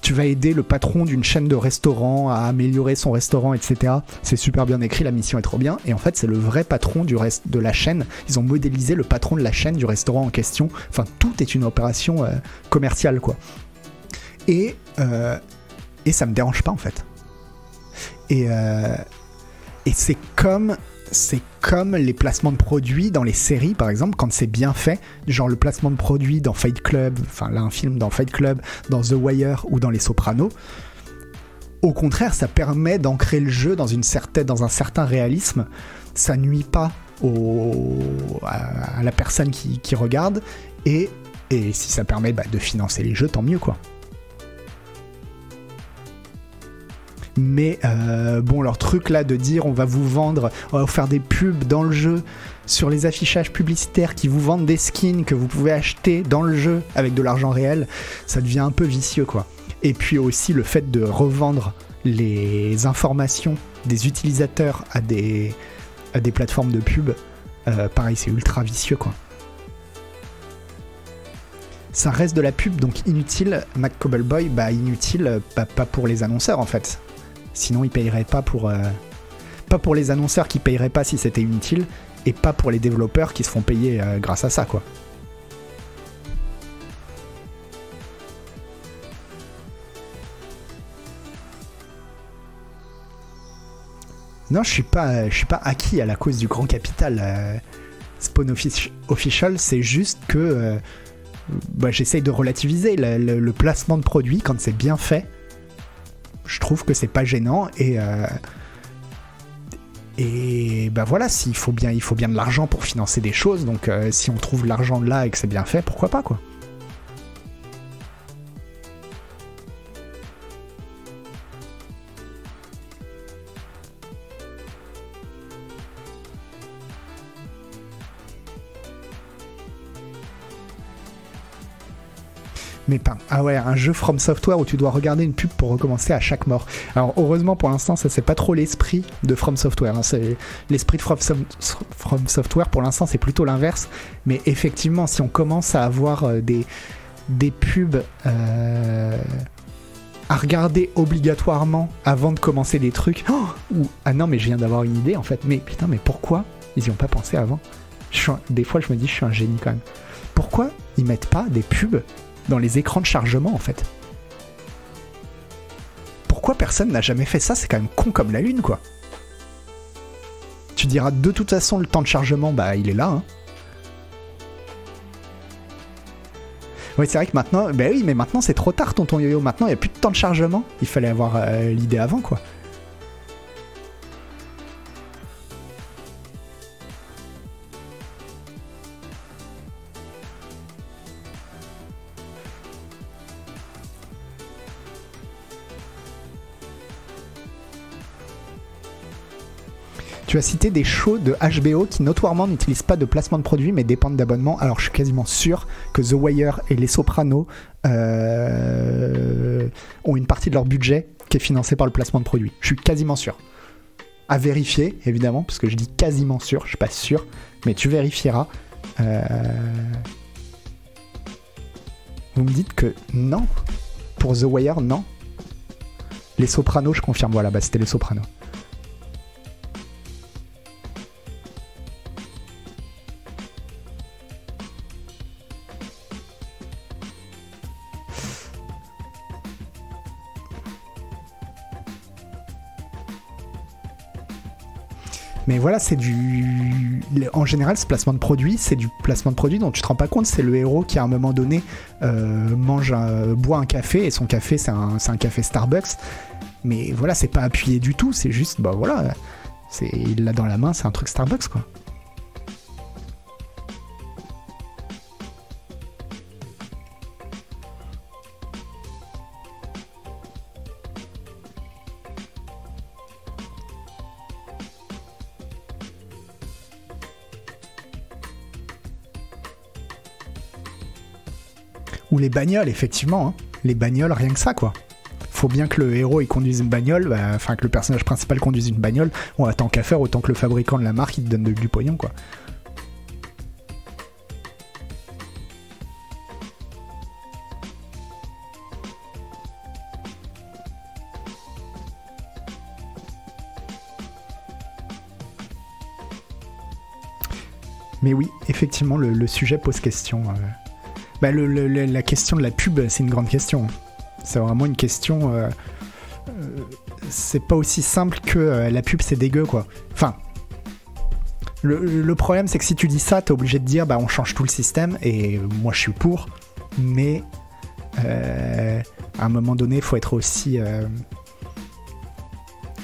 tu vas aider le patron d'une chaîne de restaurants à améliorer son restaurant, et cetera. C'est super bien écrit, la mission est trop bien. Et en fait, c'est le vrai patron du rest... de la chaîne. Ils ont modélisé le patron de la chaîne du restaurant en question. Enfin, tout est une opération euh, commerciale, quoi. Et, euh... et ça me dérange pas, en fait. Et, euh... et c'est comme... C'est comme les placements de produits dans les séries, par exemple, quand c'est bien fait, genre le placement de produits dans Fight Club, enfin là un film dans Fight Club, dans The Wire ou dans Les Sopranos. Au contraire, ça permet d'ancrer le jeu dans, une certaine, dans un certain réalisme. Ça nuit pas au, à, à la personne qui, qui regarde, et, et si ça permet bah, de financer les jeux, tant mieux, quoi. Mais euh, bon, leur truc là de dire on va vous vendre, on va vous faire des pubs dans le jeu, sur les affichages publicitaires qui vous vendent des skins que vous pouvez acheter dans le jeu avec de l'argent réel, ça devient un peu vicieux, quoi. Et puis aussi le fait de revendre les informations des utilisateurs à des, à des plateformes de pub, euh, pareil, c'est ultra vicieux, quoi. Ça reste de la pub, donc inutile. McCobbleboy, bah inutile, bah, pas pour les annonceurs, en fait. Sinon, ils payeraient pas pour... Euh, pas pour les annonceurs qui payeraient pas si c'était inutile, et pas pour les développeurs qui se font payer euh, grâce à ça, quoi. Non, je suis pas, je suis pas acquis à la cause du grand capital. Euh, Spawn Offic- Official, c'est juste que... Euh, bah, j'essaye de relativiser le, le, le placement de produit quand c'est bien fait. Je trouve que c'est pas gênant et euh, et bah voilà, s'il faut bien, il faut bien de l'argent pour financer des choses, donc euh, si on trouve l'argent là et que c'est bien fait, pourquoi pas, quoi. Mais pas. Ah ouais, un jeu From Software où tu dois regarder une pub pour recommencer à chaque mort. Alors heureusement pour l'instant, ça c'est pas trop l'esprit de From Software. Hein. C'est... L'esprit de From... From Software pour l'instant c'est plutôt l'inverse. Mais effectivement, si on commence à avoir des, des pubs euh... à regarder obligatoirement avant de commencer des trucs, oh ou... ah non mais je viens d'avoir une idée en fait. Mais putain, mais pourquoi ils y ont pas pensé avant ? Je suis un... Des fois je me dis je suis un génie quand même. Pourquoi ils mettent pas des pubs dans les écrans de chargement, en fait. Pourquoi personne n'a jamais fait ça ? C'est quand même con comme la lune, quoi. Tu diras, de toute façon, le temps de chargement, bah, il est là, hein. Oui, c'est vrai que maintenant... Bah oui, mais maintenant, c'est trop tard, tonton yo-yo. Maintenant, il n'y a plus de temps de chargement. Il fallait avoir euh, l'idée avant, quoi. Tu as cité des shows de H B O qui notoirement n'utilisent pas de placement de produits mais dépendent d'abonnements. Alors je suis quasiment sûr que The Wire et Les Sopranos euh, ont une partie de leur budget qui est financée par le placement de produits. Je suis quasiment sûr. À vérifier, évidemment, parce que je dis quasiment sûr, je suis pas sûr, mais tu vérifieras. Euh... Vous me dites que non. Pour The Wire, non. Les Sopranos, je confirme. Voilà, bah c'était Les Sopranos. Mais voilà, c'est du... En général, ce placement de produit, c'est du placement de produit dont tu te rends pas compte. C'est le héros qui, à un moment donné, euh, mange, un... boit un café, et son café, c'est un, c'est un café Starbucks. Mais voilà, c'est pas appuyé du tout, c'est juste, bah voilà, c'est... il l'a dans la main, c'est un truc Starbucks, quoi. Ou les bagnoles, effectivement, hein. Les bagnoles, rien que ça, quoi. Faut bien que le héros il conduise une bagnole, enfin bah, que le personnage principal conduise une bagnole. On a tant qu'à faire, autant que le fabricant de la marque il te donne de, du pognon, quoi. Mais oui, effectivement, le, le sujet pose question. Euh... Bah le, le, la question de la pub, c'est une grande question. C'est vraiment une question... Euh, euh, c'est pas aussi simple que euh, la pub, c'est dégueu, quoi. Enfin, le, le problème, c'est que si tu dis ça, t'es obligé de dire, bah, on change tout le système, et moi, je suis pour, mais euh, à un moment donné, il faut être aussi... Euh,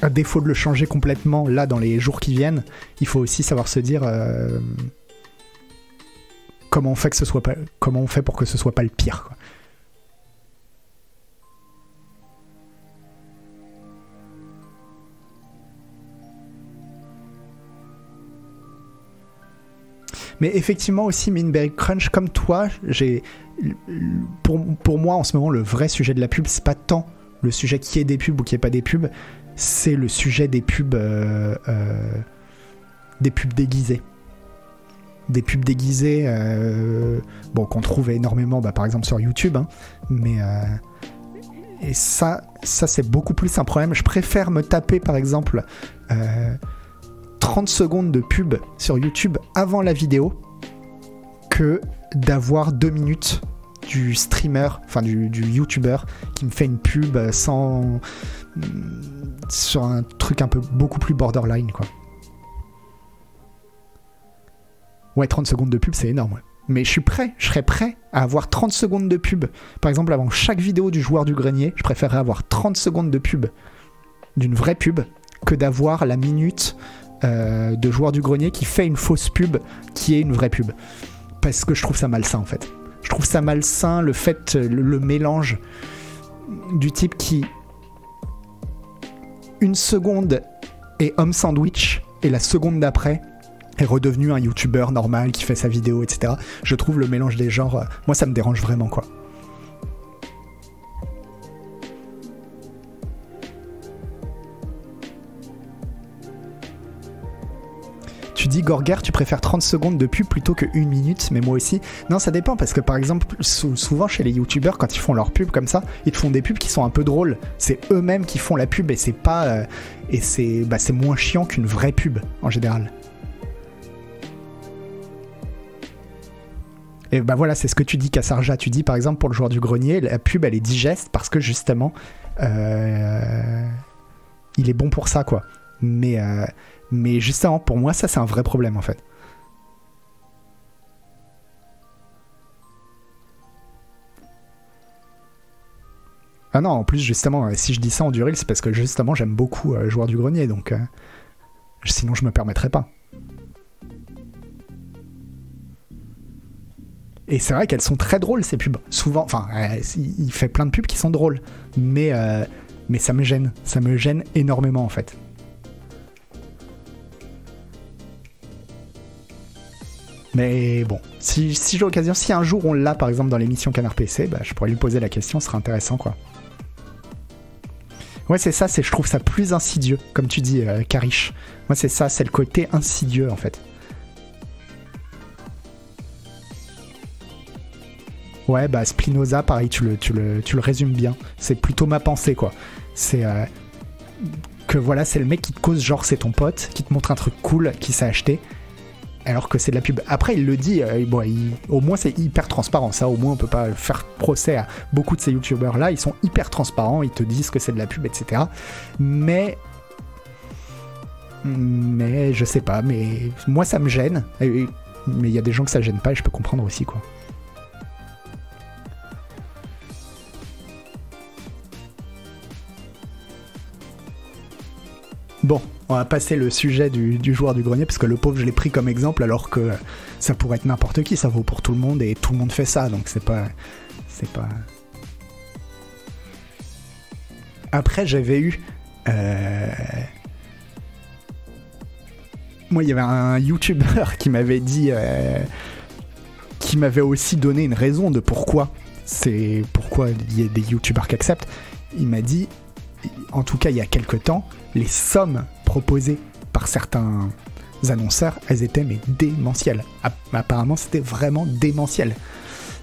à défaut de le changer complètement, là, dans les jours qui viennent, il faut aussi savoir se dire... Euh, Comment on fait que ce soit pas, comment on fait pour que ce soit pas le pire, quoi. Mais effectivement aussi, Minberry Crunch, comme toi, j'ai, pour, pour moi en ce moment, le vrai sujet de la pub, c'est pas tant le sujet qui est des pubs ou qui est pas des pubs, c'est le sujet des pubs, euh, euh, des pubs déguisées. Des pubs déguisées, euh, bon, qu'on trouve énormément, bah, par exemple sur YouTube, hein, mais euh, et ça, ça c'est beaucoup plus un problème. Je préfère me taper, par exemple, euh, trente secondes de pub sur YouTube avant la vidéo que d'avoir deux minutes du streamer, enfin du, du YouTuber qui me fait une pub sans, sur un truc un peu beaucoup plus borderline, quoi. Ouais, trente secondes de pub, c'est énorme. Ouais. Mais je suis prêt, je serais prêt à avoir trente secondes de pub. Par exemple, avant chaque vidéo du joueur du grenier, je préférerais avoir trente secondes de pub, d'une vraie pub, que d'avoir la minute euh, de joueur du grenier qui fait une fausse pub, qui est une vraie pub. Parce que je trouve ça malsain, en fait. Je trouve ça malsain, le fait, le, le mélange du type qui, une seconde, est homme sandwich, et la seconde d'après... est redevenu un youtubeur normal qui fait sa vidéo, et cetera. Je trouve le mélange des genres... Euh, moi, ça me dérange vraiment, quoi. Tu dis, Gorgar, tu préfères trente secondes de pub plutôt que une minute, mais moi aussi. Non, ça dépend, parce que, par exemple, sou- souvent, chez les youtubeurs, quand ils font leur pub comme ça, ils font des pubs qui sont un peu drôles. C'est eux-mêmes qui font la pub, et c'est pas... Euh, et c'est, bah, c'est moins chiant qu'une vraie pub, en général. Et bah voilà, c'est ce que tu dis, Kassarja. Tu dis, par exemple, pour le joueur du grenier, la pub, elle est digeste parce que, justement, euh, il est bon pour ça, quoi. Mais, euh, mais justement, pour moi, ça, c'est un vrai problème, en fait. Ah non, en plus, justement, si je dis ça en duril, c'est parce que, justement, j'aime beaucoup euh, joueur du grenier, donc... Euh, sinon, je me permettrais pas. Et c'est vrai qu'elles sont très drôles, ces pubs. Souvent, enfin, euh, il fait plein de pubs qui sont drôles. Mais, euh, mais ça me gêne. Ça me gêne énormément, en fait. Mais bon, si, si j'ai l'occasion, si un jour on l'a, par exemple, dans l'émission Canard P C, bah, je pourrais lui poser la question, ce serait intéressant, quoi. Ouais, c'est ça, c'est, je trouve ça plus insidieux, comme tu dis, euh, Karish. Moi, c'est ça, c'est le côté insidieux, en fait. Ouais, bah Spinoza, pareil, tu le, tu le, tu le résumes bien. C'est plutôt ma pensée, quoi. C'est euh, que voilà, c'est le mec qui te cause, genre c'est ton pote, qui te montre un truc cool, qui s'est acheté, alors que c'est de la pub. Après, il le dit, euh, bon, il, au moins c'est hyper transparent, ça, au moins on peut pas faire procès à beaucoup de ces youtubeurs-là, ils sont hyper transparents, ils te disent que c'est de la pub, et cetera. Mais... mais je sais pas, mais moi ça me gêne, et, mais il y a des gens que ça gêne pas et je peux comprendre aussi quoi. Bon, on va passer le sujet du, du joueur du grenier, parce que le pauvre, je l'ai pris comme exemple, alors que ça pourrait être n'importe qui, ça vaut pour tout le monde, et tout le monde fait ça, donc c'est pas... c'est pas... Après, j'avais eu... Euh... Moi, il y avait un YouTuber qui m'avait dit... Euh... qui m'avait aussi donné une raison de pourquoi c'est... pourquoi il y a des YouTubers qui acceptent. Il m'a dit... En tout cas, il y a quelques temps, les sommes proposées par certains annonceurs, elles étaient mais démentielles. Apparemment, c'était vraiment démentiel.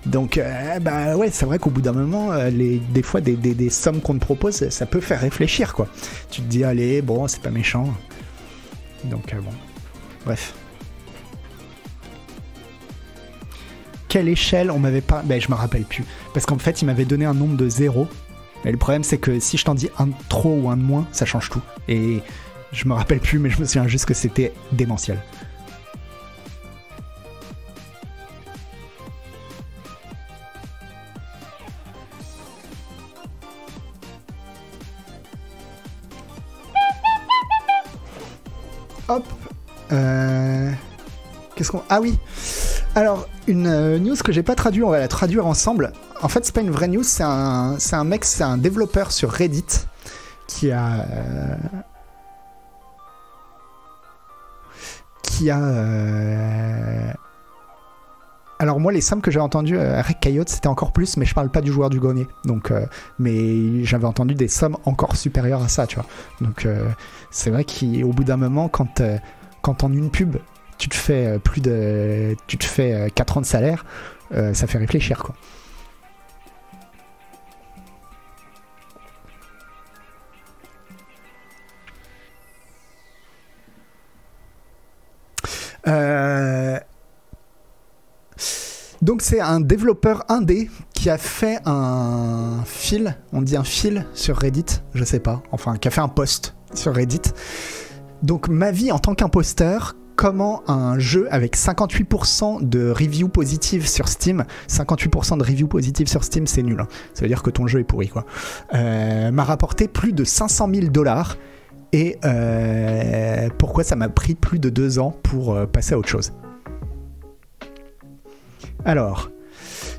Donc, euh, bah ouais, c'est vrai qu'au bout d'un moment, euh, les, des fois, des, des, des sommes qu'on te propose, ça peut faire réfléchir, quoi. Tu te dis, allez, bon, c'est pas méchant. Donc, euh, bon, bref. Quelle échelle on m'avait pas... Ben, je me rappelle plus. Parce qu'en fait, il m'avait donné un nombre de zéros. Mais le problème, c'est que si je t'en dis un de trop ou un de moins, ça change tout. Et je me rappelle plus, mais je me souviens juste que c'était démentiel. Hop. Euh... Qu'est-ce qu'on... Ah oui. Alors, une news que j'ai pas traduite, on va la traduire ensemble. En fait, c'est pas une vraie news, c'est un, c'est un mec, c'est un développeur sur Reddit qui a... Euh, qui a... Euh, alors moi, les sommes que j'ai entendues à Rec Coyote, c'était encore plus, mais je parle pas du joueur du grenier. Donc, euh, mais j'avais entendu des sommes encore supérieures à ça, tu vois. Donc euh, c'est vrai qu'au bout d'un moment, quand, euh, quand en une pub, tu te fais plus de... tu te fais quatre ans de salaire, euh, ça fait réfléchir, quoi. Euh... Donc c'est un développeur indé qui a fait un fil, on dit un fil sur Reddit, je sais pas, enfin qui a fait un post sur Reddit. Donc ma vie en tant qu'imposteur, comment un jeu avec cinquante-huit pour cent de reviews positives sur Steam, cinquante-huit pour cent de reviews positives sur Steam, c'est nul, hein. Ça veut dire que ton jeu est pourri quoi, euh, m'a rapporté plus de cinq cent mille dollars. Et euh, pourquoi ça m'a pris plus de deux ans pour euh, passer à autre chose. Alors,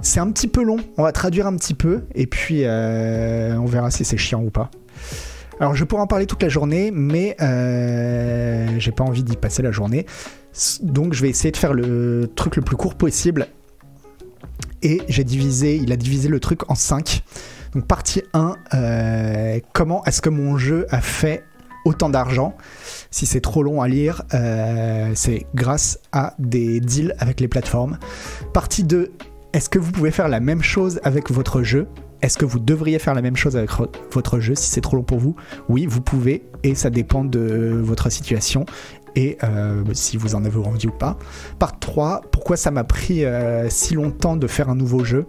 c'est un petit peu long, on va traduire un petit peu, et puis euh, on verra si c'est chiant ou pas. Alors, je pourrais en parler toute la journée, mais euh, j'ai pas envie d'y passer la journée. Donc, je vais essayer de faire le truc le plus court possible. Et j'ai divisé, il a divisé le truc en cinq. Donc, partie un, euh, comment est-ce que mon jeu a fait autant d'argent. Si c'est trop long à lire, euh, c'est grâce à des deals avec les plateformes. Partie deux, est-ce que vous pouvez faire la même chose avec votre jeu ? Est-ce que vous devriez faire la même chose avec re- votre jeu si c'est trop long pour vous ? Oui, vous pouvez, et ça dépend de votre situation et euh, si vous en avez envie ou pas. Partie trois, pourquoi ça m'a pris euh, si longtemps de faire un nouveau jeu ?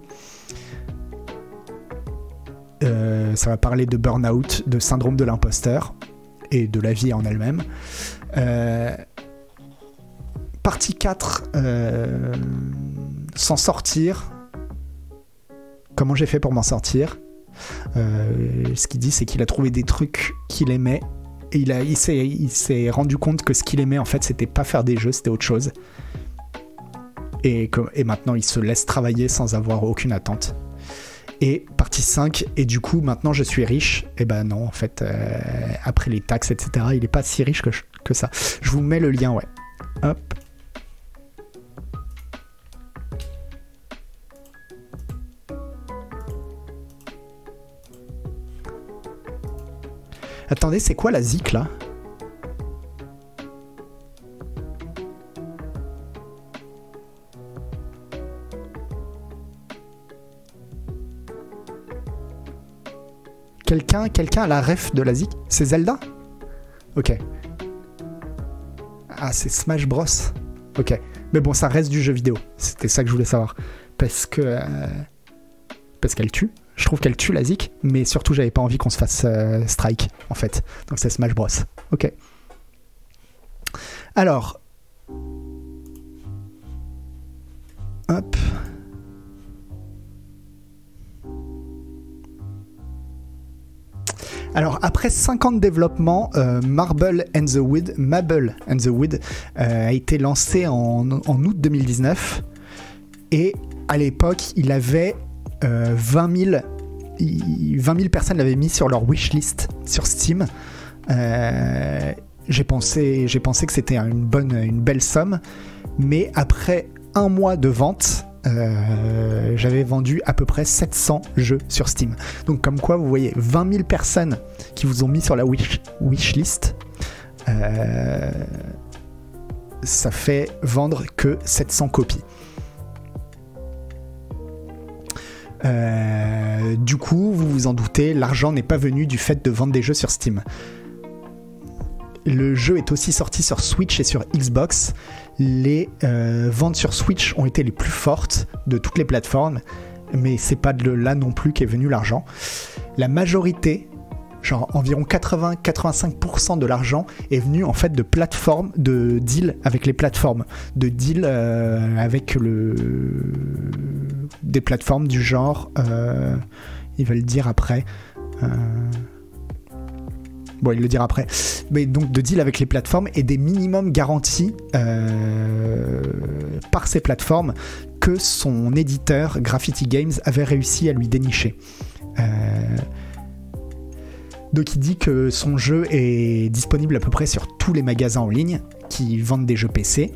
euh, Ça va parler de burn-out, de syndrome de l'imposteur. Et de la vie en elle-même. Euh, partie quatre, euh, s'en sortir. Comment j'ai fait pour m'en sortir ? euh, Ce qu'il dit, c'est qu'il a trouvé des trucs qu'il aimait. Et il, a, il, s'est, il s'est rendu compte que ce qu'il aimait, en fait, c'était pas faire des jeux, c'était autre chose. Et, que, et maintenant, il se laisse travailler sans avoir aucune attente. Et partie cinq, et du coup maintenant je suis riche, et ben non en fait euh, après les taxes etc il est pas si riche que, je, que ça. Je vous mets le lien, ouais. Hop. Attendez, c'est quoi la zik là ? Quelqu'un, quelqu'un a la ref de la zik ? C'est Zelda ? Ok. Ah, c'est Smash Bros. Ok. Mais bon, ça reste du jeu vidéo. C'était ça que je voulais savoir. Parce que... Euh, parce qu'elle tue. Je trouve qu'elle tue la zik. Mais surtout, j'avais pas envie qu'on se fasse euh, strike, en fait. Donc c'est Smash Bros. Ok. Alors, hop. Alors, après cinq ans de développement, euh, Marble and the Wood, Mabel and the Wood euh, a été lancé en, en août deux mille dix-neuf. Et à l'époque, il avait euh, vingt mille personnes l'avaient mis sur leur wishlist sur Steam. Euh, j'ai, pensé, j'ai pensé que c'était une, bonne, une belle somme. Mais après un mois de vente... Euh, j'avais vendu à peu près sept cents jeux sur Steam. Donc comme quoi, vous voyez, vingt mille personnes qui vous ont mis sur la wish, wish list, euh, ça fait vendre que sept cents copies. Euh, du coup, vous vous en doutez, l'argent n'est pas venu du fait de vendre des jeux sur Steam. Le jeu est aussi sorti sur Switch et sur Xbox. Les euh, ventes sur Switch ont été les plus fortes de toutes les plateformes, mais c'est pas de là non plus qu'est venu l'argent. La majorité, genre environ quatre-vingts à quatre-vingt-cinq pour cent de l'argent est venu en fait de plateformes, de deals avec les plateformes, de deals euh, avec le des plateformes du genre, euh, ils veulent dire après. Euh... Bon, il le dira après. Mais donc, de deal avec les plateformes et des minimums garantis euh, par ces plateformes que son éditeur, Graffiti Games, avait réussi à lui dénicher. Euh... Donc, il dit que son jeu est disponible à peu près sur tous les magasins en ligne qui vendent des jeux P C.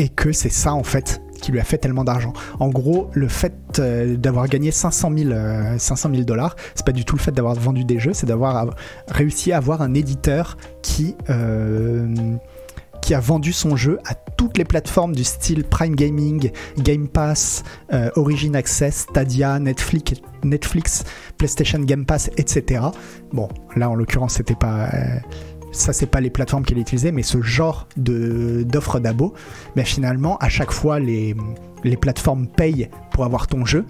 Et que c'est ça, en fait, qui lui a fait tellement d'argent. En gros, le fait euh, d'avoir gagné cinq cent mille dollars, c'est pas du tout le fait d'avoir vendu des jeux, c'est d'avoir av- réussi à avoir un éditeur qui, euh, qui a vendu son jeu à toutes les plateformes du style Prime Gaming, Game Pass, euh, Origin Access, Stadia, Netflix, Netflix, PlayStation Game Pass, et cetera. Bon, là, en l'occurrence, c'était pas... Euh, ça c'est pas les plateformes qu'elle utilisait, mais ce genre de, d'offres d'abo, ben finalement à chaque fois les, les plateformes payent pour avoir ton jeu,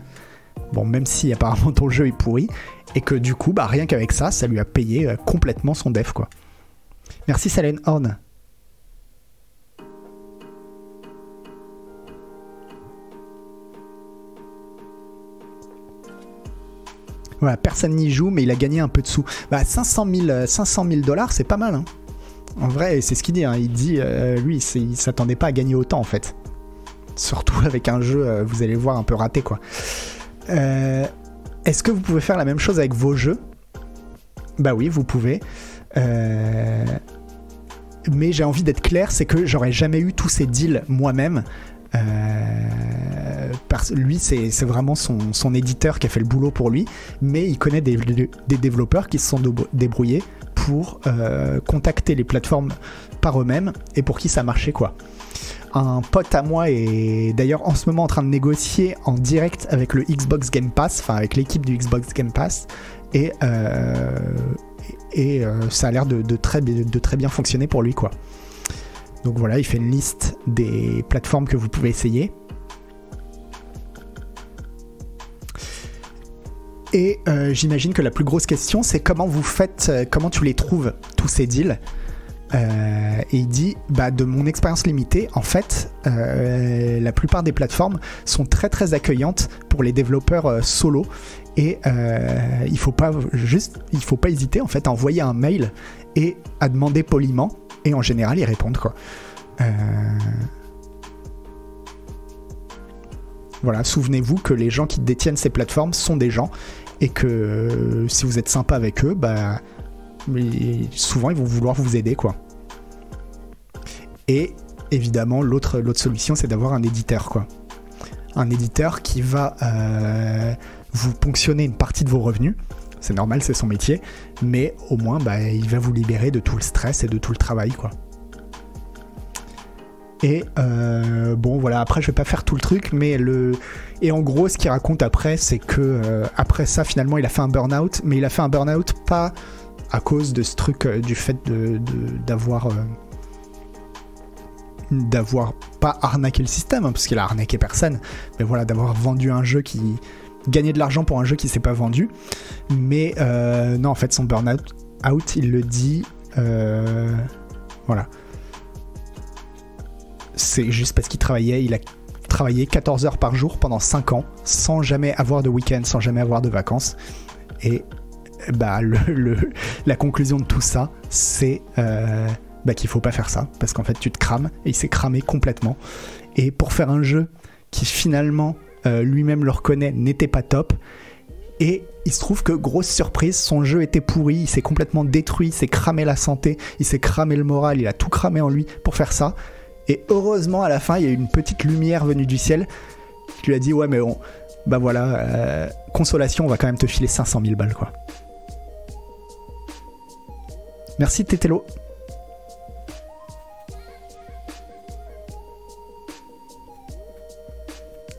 bon, même si apparemment ton jeu est pourri, et que du coup bah, rien qu'avec ça, ça lui a payé euh, complètement son dev quoi. Merci Salen Horn. Voilà, personne n'y joue, mais il a gagné un peu de sous. Bah, cinq cent mille dollars, c'est pas mal. Hein. En vrai, c'est ce qu'il dit. Hein. Il dit, euh, lui, c'est, il s'attendait pas à gagner autant, en fait. Surtout avec un jeu, euh, vous allez voir, un peu raté, quoi. Euh, est-ce que vous pouvez faire la même chose avec vos jeux ? Bah oui, vous pouvez. Euh, mais j'ai envie d'être clair, c'est que j'aurais jamais eu tous ces deals moi-même. Euh, parce, lui c'est, c'est vraiment son, son éditeur qui a fait le boulot pour lui, mais il connaît des, des développeurs qui se sont débrouillés pour euh, contacter les plateformes par eux-mêmes et pour qui ça marchait quoi. Un pote à moi est d'ailleurs en ce moment en train de négocier en direct avec le Xbox Game Pass, enfin avec l'équipe du Xbox Game Pass, et, euh, et euh, ça a l'air de, de, très, de très bien fonctionner pour lui quoi. Donc voilà, il fait une liste des plateformes que vous pouvez essayer. Et euh, j'imagine que la plus grosse question, c'est comment vous faites, euh, comment tu les trouves, tous ces deals. Euh, et il dit, bah, de mon expérience limitée, en fait, euh, la plupart des plateformes sont très très accueillantes pour les développeurs euh, solo. Et euh, il faut pas juste, il faut pas hésiter en fait à envoyer un mail et à demander poliment. Et en général, ils répondent, quoi. Euh... Voilà, souvenez-vous que les gens qui détiennent ces plateformes sont des gens et que euh, si vous êtes sympa avec eux, bah, souvent, ils vont vouloir vous aider, quoi. Et évidemment, l'autre, l'autre solution, c'est d'avoir un éditeur, quoi. Un éditeur qui va euh, vous ponctionner une partie de vos revenus. C'est normal, c'est son métier, mais au moins, bah, il va vous libérer de tout le stress et de tout le travail, quoi. Et euh, bon, voilà. Après, je vais pas faire tout le truc, mais le et en gros, ce qu'il raconte après, c'est que euh, après ça, finalement, il a fait un burn-out, mais il a fait un burn-out pas à cause de ce truc euh, du fait de, de d'avoir euh, d'avoir pas arnaqué le système, hein, parce qu'il a arnaqué personne, mais voilà, d'avoir vendu un jeu qui gagner de l'argent pour un jeu qui s'est pas vendu, mais euh, non en fait son burn-out out, il le dit euh, Voilà. C'est juste parce qu'il travaillait, il a travaillé quatorze heures par jour pendant cinq ans, sans jamais avoir de week-end, sans jamais avoir de vacances. Et bah, le, le, la conclusion de tout ça, c'est euh, bah, qu'il ne faut pas faire ça, parce qu'en fait, tu te crames, et il s'est cramé complètement. Et pour faire un jeu qui, finalement, euh, lui-même le reconnaît, n'était pas top, et il se trouve que, grosse surprise, son jeu était pourri, il s'est complètement détruit, il s'est cramé la santé, il s'est cramé le moral, il a tout cramé en lui pour faire ça. Et heureusement, à la fin, il y a eu une petite lumière venue du ciel qui lui a dit « Ouais, mais bon, bah voilà, euh, consolation, on va quand même te filer cinq cent mille balles, quoi. » Merci, Tétélo.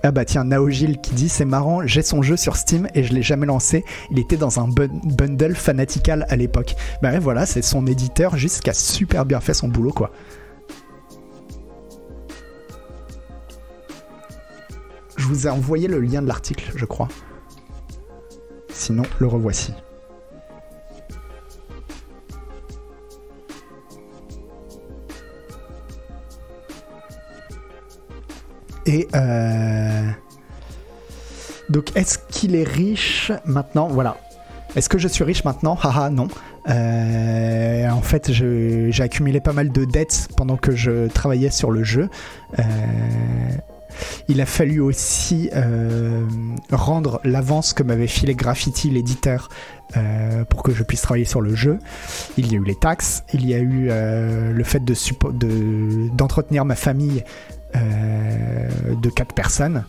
Ah bah tiens, Naogil qui dit « C'est marrant, j'ai son jeu sur Steam et je l'ai jamais lancé. Il était dans un bun- bundle fanatical à l'époque. » Bah ouais, voilà, c'est son éditeur juste qui a super bien fait son boulot, quoi. Je vous ai envoyé le lien de l'article, je crois. Sinon, le revoici. Et euh... donc, est-ce qu'il est riche maintenant ? Voilà. Est-ce que je suis riche maintenant ? Haha, non. Euh, en fait, je, j'ai accumulé pas mal de dettes pendant que je travaillais sur le jeu. Euh... Il a fallu aussi euh, rendre l'avance que m'avait filé Graffiti, l'éditeur, euh, pour que je puisse travailler sur le jeu. Il y a eu les taxes, il y a eu euh, le fait de suppo- de, d'entretenir ma famille euh, de quatre personnes.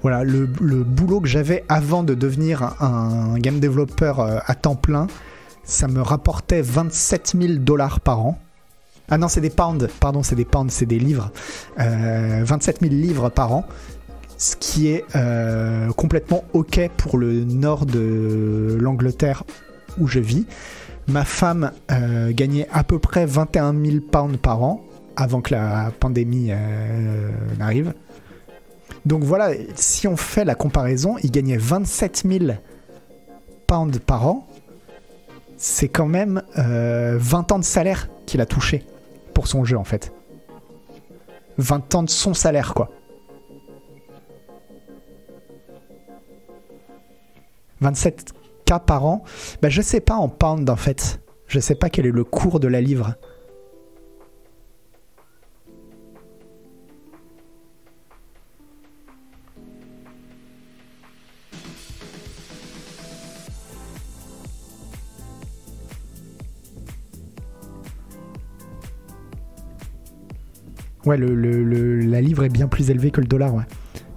Voilà, le, le boulot que j'avais avant de devenir un, un game développeur à temps plein, ça me rapportait vingt-sept mille dollars par an. Ah non, c'est des pounds, pardon, c'est des pounds, c'est des livres. Euh, vingt-sept mille livres par an, ce qui est euh, complètement OK pour le nord de l'Angleterre où je vis. Ma femme euh, gagnait à peu près vingt et un mille pounds par an avant que la pandémie euh, n'arrive. Donc voilà, si on fait la comparaison, il gagnait vingt-sept mille pounds par an. C'est quand même euh, vingt ans de salaire qu'il a touché pour son jeu, en fait. vingt ans de son salaire, quoi. vingt-sept mille par an. Bah, je sais pas en pound, en fait. Je sais pas quel est le cours de la livre. Ouais, le, le, le, la livre est bien plus élevée que le dollar, ouais.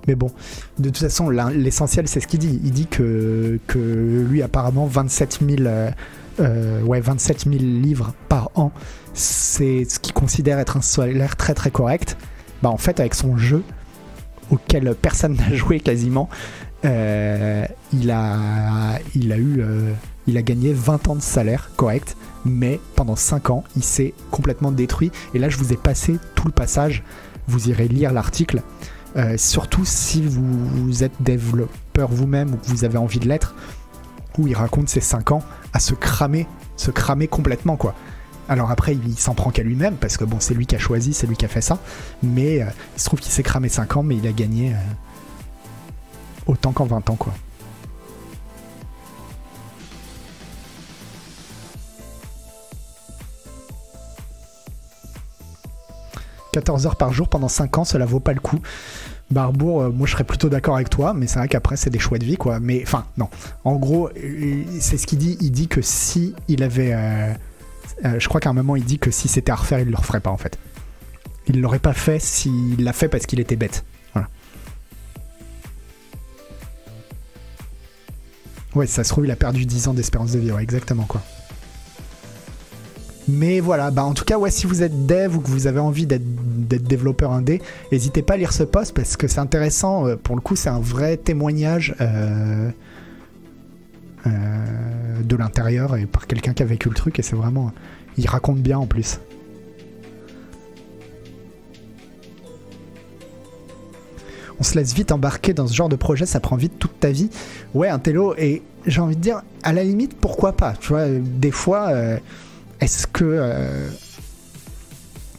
Mais bon, de toute façon, l'essentiel, c'est ce qu'il dit. Il dit que, que lui, apparemment, vingt-sept mille, euh, ouais, vingt-sept mille livres par an, c'est ce qu'il considère être un salaire très très correct. Bah, en fait, avec son jeu, auquel personne n'a joué quasiment, euh, il a, il a eu, euh, il a gagné vingt ans de salaire correct. Mais pendant cinq ans, il s'est complètement détruit. Et là, je vous ai passé tout le passage. Vous irez lire l'article. Euh, surtout si vous, vous êtes développeur vous-même ou que vous avez envie de l'être, où il raconte ses cinq ans à se cramer, se cramer complètement, quoi. Alors après, il s'en prend qu'à lui-même parce que bon, c'est lui qui a choisi, c'est lui qui a fait ça. Mais euh, il se trouve qu'il s'est cramé cinq ans, mais il a gagné euh, autant qu'en vingt ans, quoi. quatorze heures par jour pendant cinq ans, cela vaut pas le coup. Barbour, euh, moi je serais plutôt d'accord avec toi, mais c'est vrai qu'après c'est des choix de vie, quoi. Mais enfin, non. En gros, c'est ce qu'il dit. Il dit que si il avait. Euh, euh, je crois qu'à un moment il dit que si c'était à refaire, il le referait pas, en fait. Il l'aurait pas fait s'il l'a fait parce qu'il était bête. Voilà. Ouais, ça se trouve, il a perdu dix ans d'espérance de vie, ouais, exactement, quoi. Mais voilà, bah en tout cas, ouais, si vous êtes dev ou que vous avez envie d'être, d'être développeur indé, n'hésitez pas à lire ce post parce que c'est intéressant. Pour le coup, c'est un vrai témoignage euh, euh, de l'intérieur et par quelqu'un qui a vécu le truc. Et c'est vraiment... Il raconte bien en plus. On se laisse vite embarquer dans ce genre de projet, ça prend vite toute ta vie. Ouais, un télo, et j'ai envie de dire, à la limite, pourquoi pas, tu vois, des fois, euh, est-ce que... Euh...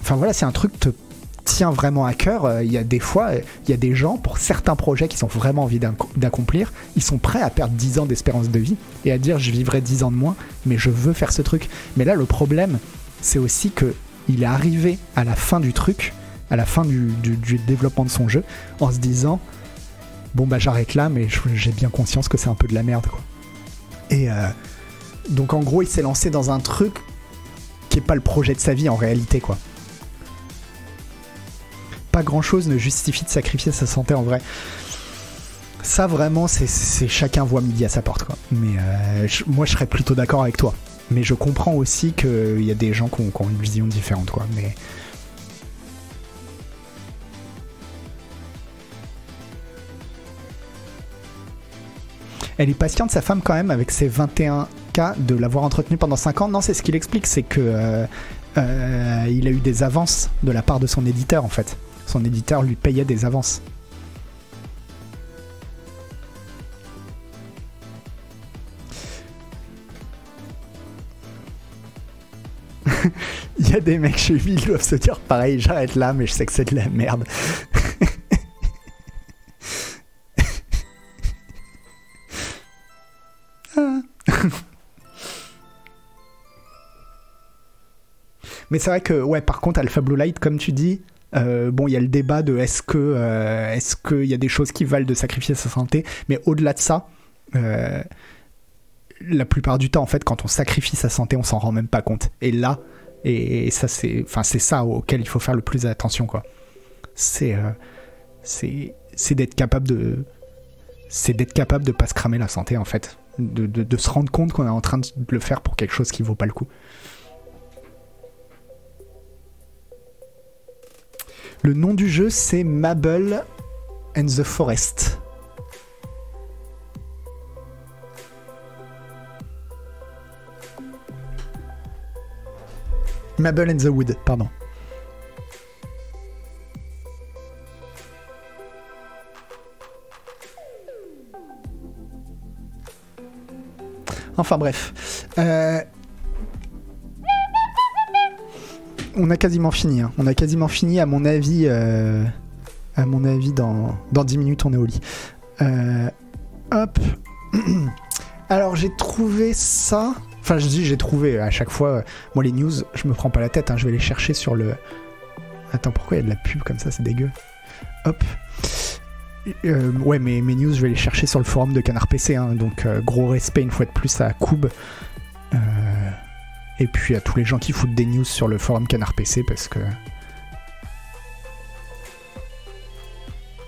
Enfin voilà, c'est un truc te tient vraiment à cœur. Il y a des fois, il y a des gens, pour certains projets qui ont vraiment envie d'accomplir, ils sont prêts à perdre dix ans d'espérance de vie et à dire je vivrai dix ans de moins, mais je veux faire ce truc. Mais là, le problème, c'est aussi que il est arrivé à la fin du truc, à la fin du, du, du développement de son jeu, en se disant bon bah j'arrête là, mais j'ai bien conscience que c'est un peu de la merde, quoi. Et euh, donc en gros, il s'est lancé dans un truc qui est pas le projet de sa vie en réalité, quoi. Pas grand chose ne justifie de sacrifier sa santé en vrai. Ça vraiment, c'est, c'est chacun voit midi à sa porte, quoi. Mais euh, je, moi je serais plutôt d'accord avec toi. Mais je comprends aussi qu'il y a des gens qui ont, qui ont une vision différente, quoi. Mais elle est patiente, sa femme, quand même, avec ses vingt et un cas, de l'avoir entretenu pendant cinq ans. Non, c'est ce qu'il explique, c'est que euh, euh, il a eu des avances de la part de son éditeur, en fait. Son éditeur lui payait des avances. Il y a des mecs chez lui qui doivent se dire pareil, j'arrête là, mais je sais que c'est de la merde. Ah. Mais c'est vrai que, ouais, par contre, Alpha Blue Light, comme tu dis, euh, bon, il y a le débat de est-ce que, euh, est-ce que il y a des choses qui valent de sacrifier sa santé, mais au-delà de ça, euh, la plupart du temps, en fait, quand on sacrifie sa santé, on s'en rend même pas compte. Et là, et, et ça, c'est, enfin, c'est ça auquel il faut faire le plus attention, quoi. C'est, euh, c'est, c'est d'être capable de, c'est d'être capable de pas se cramer la santé, en fait, de, de, de se rendre compte qu'on est en train de le faire pour quelque chose qui vaut pas le coup. Le nom du jeu, c'est Mabel and the Forest. Mabel and the Wood, pardon. Enfin bref. Euh... On a quasiment fini. Hein. On a quasiment fini, à mon avis. Euh... À mon avis, dans... dans dix minutes, on est au lit. Euh... Hop. Alors, j'ai trouvé ça... Enfin, je dis, j'ai trouvé à chaque fois. Euh, moi, les news, je me prends pas la tête. Hein, je vais les chercher sur le. Attends, pourquoi il y a de la pub comme ça? C'est dégueu. Hop. Euh, ouais, mais mes news, je vais les chercher sur le forum de Canard P C. Hein, donc, euh, gros respect une fois de plus à Koub. Euh, et puis à tous les gens qui foutent des news sur le forum Canard P C, parce que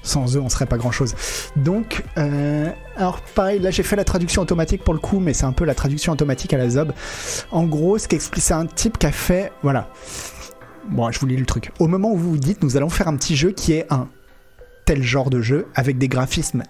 sans eux, on serait pas grand-chose. Donc, euh, alors pareil, là j'ai fait la traduction automatique pour le coup, mais c'est un peu la traduction automatique à la zob. En gros, ce qu'explique, c'est un type qui a fait... Voilà. Bon, je vous lis le truc. Au moment où vous vous dites, nous allons faire un petit jeu qui est un tel genre de jeu, avec des graphismes,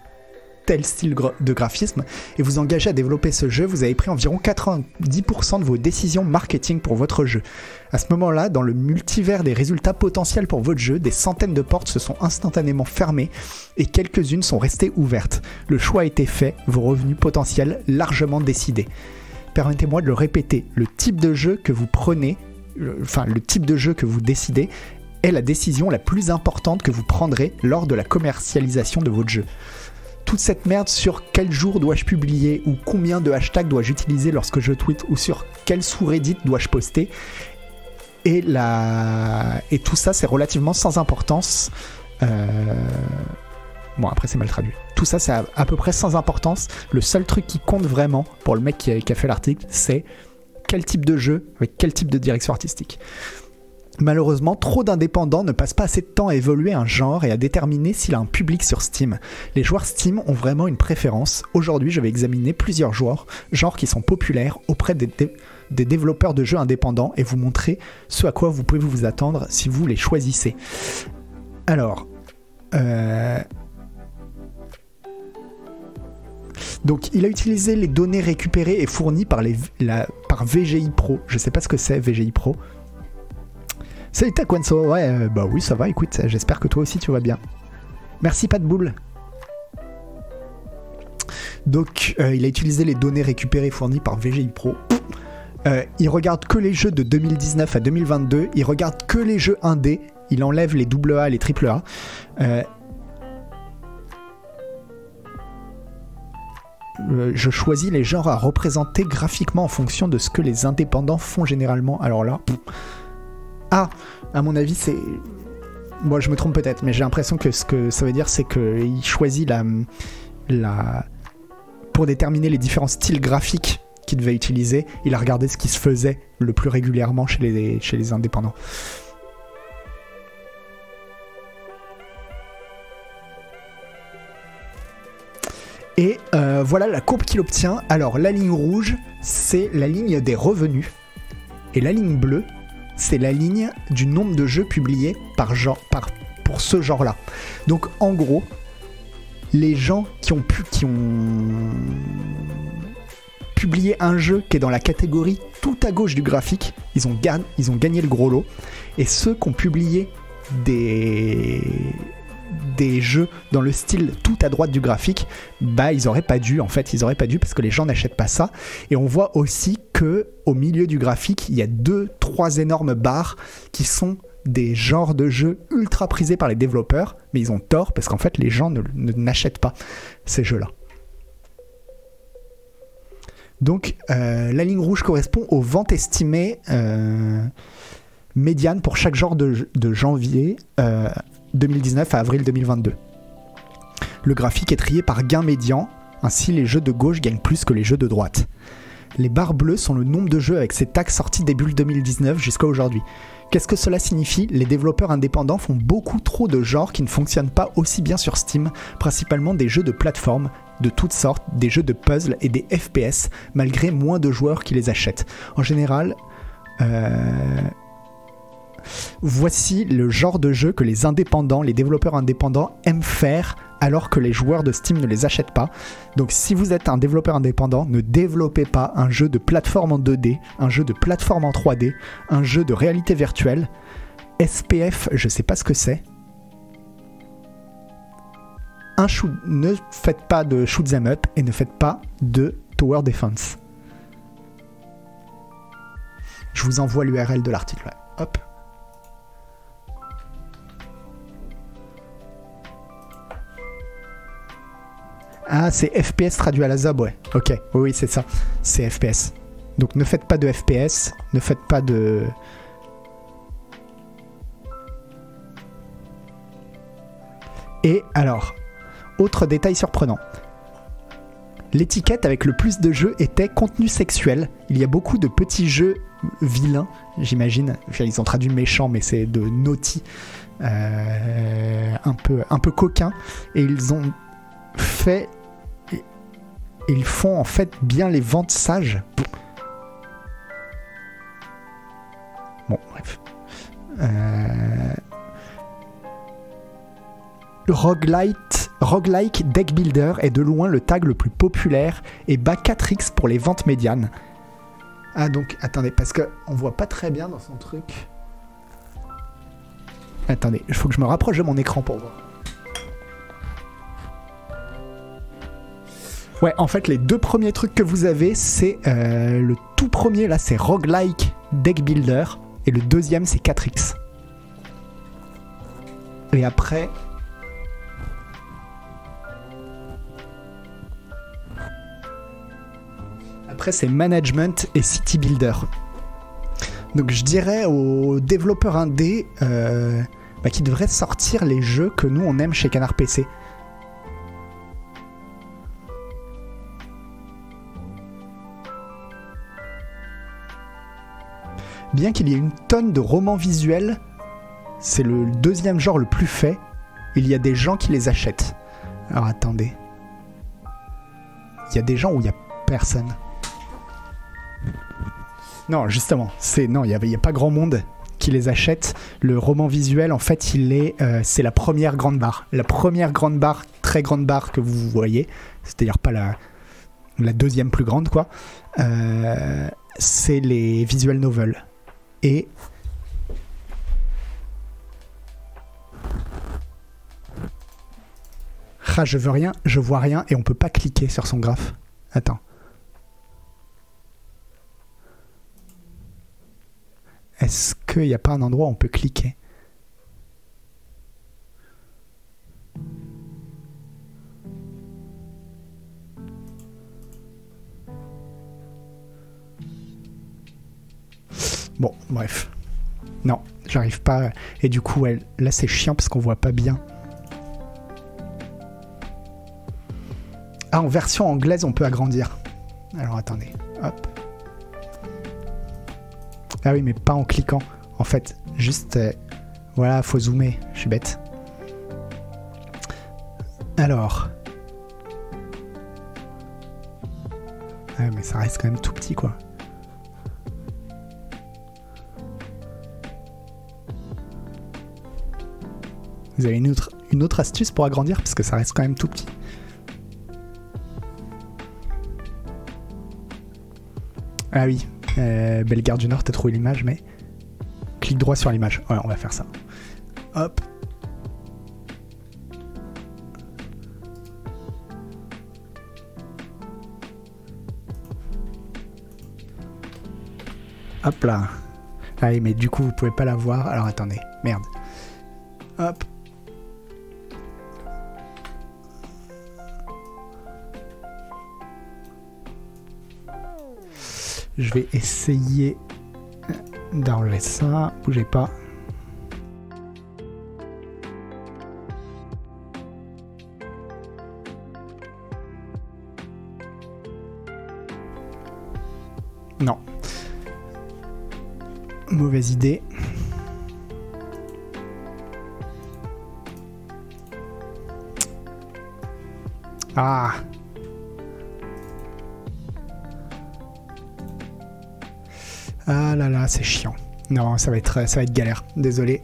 tel style de graphisme, et vous engagez à développer ce jeu, vous avez pris environ quatre-vingt-dix pour cent de vos décisions marketing pour votre jeu. À ce moment-là, dans le multivers des résultats potentiels pour votre jeu, des centaines de portes se sont instantanément fermées et quelques-unes sont restées ouvertes. Le choix a été fait, vos revenus potentiels largement décidés. Permettez-moi de le répéter, le type de jeu que vous prenez, le, enfin le type de jeu que vous décidez, est la décision la plus importante que vous prendrez lors de la commercialisation de votre jeu. Toute cette merde sur quel jour dois-je publier, ou combien de hashtags dois-je utiliser lorsque je tweet, ou sur quel sous-reddit dois-je poster, et la... et tout ça, c'est relativement sans importance. Euh... Bon, après c'est mal traduit. Tout ça, c'est à, à peu près sans importance. Le seul truc qui compte vraiment pour le mec qui a, qui a fait l'article, c'est quel type de jeu avec quel type de direction artistique. Malheureusement, trop d'indépendants ne passent pas assez de temps à évoluer un genre et à déterminer s'il a un public sur Steam. Les joueurs Steam ont vraiment une préférence. Aujourd'hui, je vais examiner plusieurs genres, genres qui sont populaires auprès des, dé- des développeurs de jeux indépendants, et vous montrer ce à quoi vous pouvez vous attendre si vous les choisissez. Alors... Euh... Donc, il a utilisé les données récupérées et fournies par, les, la, par V G I Pro. Je ne sais pas ce que c'est, V G I Pro. Salut Taquanso, ouais, bah oui, ça va, écoute, j'espère que toi aussi tu vas bien. Merci Pat Boule. Donc euh, il a utilisé les données récupérées fournies par V G I Pro. Euh, il regarde que les jeux de deux mille dix-neuf à deux mille vingt-deux, il regarde que les jeux indés, il enlève les double A, les triple A. Euh, je choisis les genres à représenter graphiquement en fonction de ce que les indépendants font généralement. Alors là, pff. ah, à mon avis, c'est... Moi, je me trompe peut-être, mais j'ai l'impression que ce que ça veut dire, c'est qu'il choisit la... la... Pour déterminer les différents styles graphiques qu'il devait utiliser, il a regardé ce qui se faisait le plus régulièrement chez les, chez les indépendants. Et euh, voilà la courbe qu'il obtient. Alors la ligne rouge, c'est la ligne des revenus. Et la ligne bleue, c'est la ligne du nombre de jeux publiés par genre, par, pour ce genre-là. Donc en gros, les gens qui ont pu, qui ont publié un jeu qui est dans la catégorie tout à gauche du graphique, ils ont, ga- ils ont gagné le gros lot. Et ceux qui ont publié des... des jeux dans le style tout à droite du graphique, bah ils auraient pas dû en fait, ils auraient pas dû parce que les gens n'achètent pas ça. Et on voit aussi que au milieu du graphique, il y a deux, trois énormes barres qui sont des genres de jeux ultra prisés par les développeurs, mais ils ont tort parce qu'en fait les gens ne, ne n'achètent pas ces jeux-là. Donc euh, la ligne rouge correspond aux ventes estimées euh, médianes pour chaque genre de, de janvier. Euh, deux mille dix-neuf à avril deux mille vingt-deux. Le graphique est trié par gain médian, ainsi les jeux de gauche gagnent plus que les jeux de droite. Les barres bleues sont le nombre de jeux avec ces taxes sortis début deux mille dix-neuf jusqu'à aujourd'hui. Qu'est-ce que cela signifie ? Les développeurs indépendants font beaucoup trop de genres qui ne fonctionnent pas aussi bien sur Steam, principalement des jeux de plateforme, de toutes sortes, des jeux de puzzle et des F P S, malgré moins de joueurs qui les achètent. En général... Euh... Voici le genre de jeu que les indépendants, les développeurs indépendants aiment faire alors que les joueurs de Steam ne les achètent pas. Donc si vous êtes un développeur indépendant, ne développez pas un jeu de plateforme en deux D, un jeu de plateforme en trois D, un jeu de réalité virtuelle. S P F, je sais pas ce que c'est. Un shoot... Ne faites pas de shoot 'em up et ne faites pas de tower defense. Je vous envoie l'U R L de l'article. Ouais. Hop. Ah, c'est F P S traduit à la Z A B, ouais. Ok, oui, oui, c'est ça. C'est F P S. Donc ne faites pas de F P S, ne faites pas de... Et alors, autre détail surprenant. L'étiquette avec le plus de jeux était contenu sexuel. Il y a beaucoup de petits jeux vilains, j'imagine. Ils ont traduit méchants, mais c'est de naughty. Euh, un peu, un peu coquin. Et ils ont... fait ils font en fait bien les ventes sages. Bon bref. Euh... Roguelite, roguelike deck builder est de loin le tag le plus populaire et bat quatre X pour les ventes médianes. Ah donc attendez parce que on voit pas très bien dans son truc. Attendez, il faut que je me rapproche de mon écran pour voir. Ouais, en fait, les deux premiers trucs que vous avez, c'est euh, le tout premier, là, c'est Roguelike Deck Builder, et le deuxième, c'est quatre X. Et après... Après, c'est Management et City Builder. Donc, je dirais aux développeurs indés euh, bah, qui devraient sortir les jeux que nous, on aime chez Canard P C. Bien qu'il y ait une tonne de romans visuels, c'est le deuxième genre le plus fait, il y a des gens qui les achètent. Alors attendez. Il y a des gens où il n'y a personne. Non, justement, c'est non, il n'y a, a pas grand monde qui les achète. Le roman visuel, en fait, il est, euh, c'est la première grande barre. La première grande barre, très grande barre que vous voyez, c'est-à-dire pas la, la deuxième plus grande, quoi. Euh, c'est les visual novels. Et ah, je veux rien, je vois rien, et on peut pas cliquer sur son graphe. Attends. Est-ce qu'il n'y a pas un endroit où on peut cliquer ? Bon, bref. Non, j'arrive pas. Et du coup, elle, là, c'est chiant parce qu'on voit pas bien. Ah, en version anglaise, on peut agrandir. Alors, attendez. Hop. Ah oui, mais pas en cliquant. En fait, juste... Euh, voilà, faut zoomer. Je suis bête. Alors... Ah, mais ça reste quand même tout petit, quoi. Vous avez une autre, une autre astuce pour agrandir, parce que ça reste quand même tout petit. Ah oui, euh, Bellegarde du Nord, t'as trouvé l'image, mais... Clique droit sur l'image. Ouais, on va faire ça. Hop. Hop là. Ah oui, mais du coup, vous pouvez pas la voir. Alors, attendez. Merde. Hop. Je vais essayer d'enlever ça. Bougez pas. Non. Mauvaise idée. Ah. Ah là là, c'est chiant. Non, ça va être, ça va être galère. Désolé.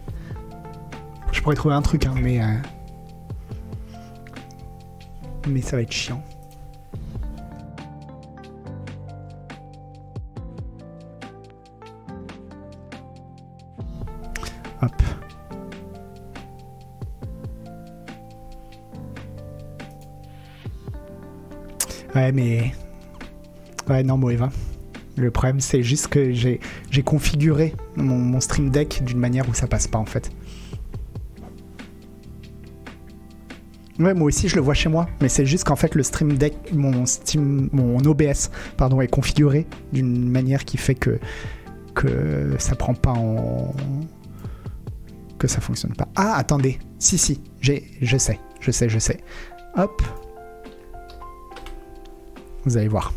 Je pourrais trouver un truc, hein, mais... Euh... Mais ça va être chiant. Hop. Ouais, mais... Ouais, non, bon, il va. Le problème, c'est juste que j'ai, j'ai configuré mon, mon Stream Deck d'une manière où ça passe pas, en fait. Ouais, moi aussi, je le vois chez moi, mais c'est juste qu'en fait, le Stream Deck, mon Steam, mon O B S, pardon, est configuré d'une manière qui fait que que ça prend pas en, que ça fonctionne pas. Ah, attendez, si si, j'ai, je sais, je sais, je sais. Hop, vous allez voir.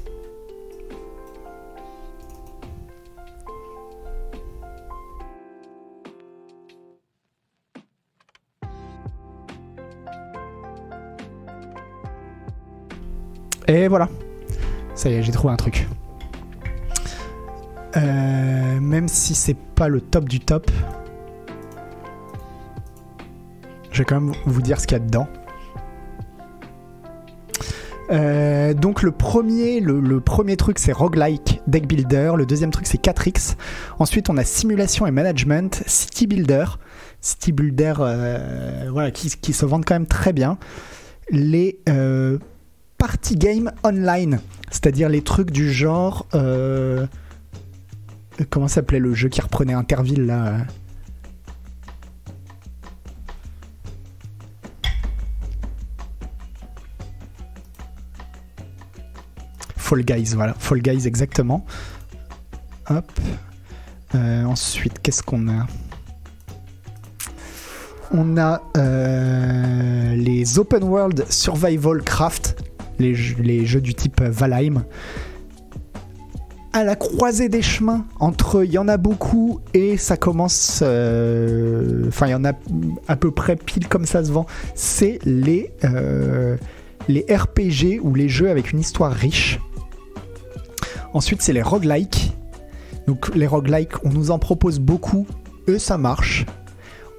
Et voilà, ça y est, j'ai trouvé un truc. Euh, même si c'est pas le top du top, je vais quand même vous dire ce qu'il y a dedans. Euh, donc le premier, le, le premier truc, c'est roguelike deck builder. Le deuxième truc, c'est quatre X. Ensuite, on a simulation et management, city builder, city builder, euh, voilà, qui, qui se vendent quand même très bien. Les euh, party game online, c'est-à-dire les trucs du genre euh, comment s'appelait le jeu qui reprenait Interville là, Fall Guys, voilà, Fall Guys exactement. Hop. Euh, ensuite, qu'est-ce qu'on a? On a euh, les open world survival craft. Les jeux, les jeux du type Valheim. À la croisée des chemins, entre il y en a beaucoup et ça commence... Euh, enfin, il y en a à peu près pile comme ça se vend. C'est les, euh, les R P G ou les jeux avec une histoire riche. Ensuite, c'est les roguelikes. Donc, les roguelikes, on nous en propose beaucoup. Eux, ça marche.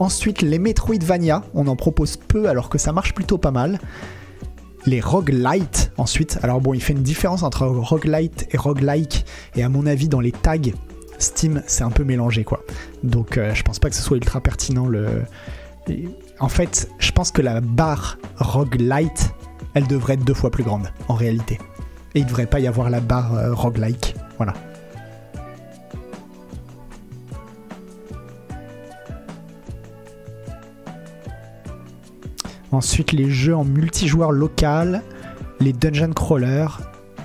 Ensuite, les Metroidvania, on en propose peu alors que ça marche plutôt pas mal. Les roguelite ensuite, alors bon, il fait une différence entre roguelite et roguelike, et à mon avis dans les tags Steam c'est un peu mélangé quoi, donc euh, je pense pas que ce soit ultra pertinent le... en fait, je pense que la barre roguelite, elle devrait être deux fois plus grande, en réalité. Et il ne devrait pas y avoir la barre euh, roguelike. Voilà. Ensuite, les jeux en multijoueur local, les dungeon crawlers,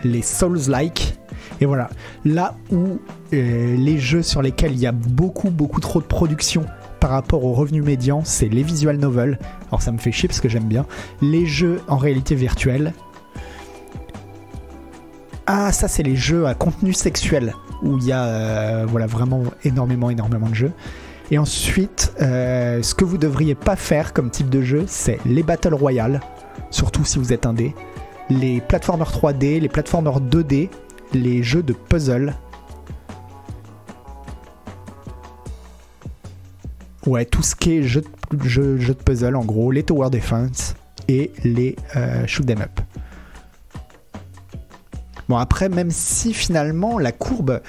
les souls-like. Et voilà, là où euh, les jeux sur lesquels il y a beaucoup, beaucoup trop de production par rapport aux revenus médians, c'est les visual novels. Alors ça me fait chier parce que j'aime bien. Les jeux en réalité virtuelle. Ah, ça c'est les jeux à contenu sexuel, où il y a euh, voilà, vraiment énormément, énormément de jeux. Et ensuite, euh, ce que vous devriez pas faire comme type de jeu, c'est les Battle Royale, surtout si vous êtes indé, les platformers trois D, les platformers deux D, les jeux de puzzle. Ouais, tout ce qui est jeu de, jeu, jeu de puzzle, en gros, les Tower Defense et les euh, Shoot 'em Up. Bon, après, même si finalement la courbe,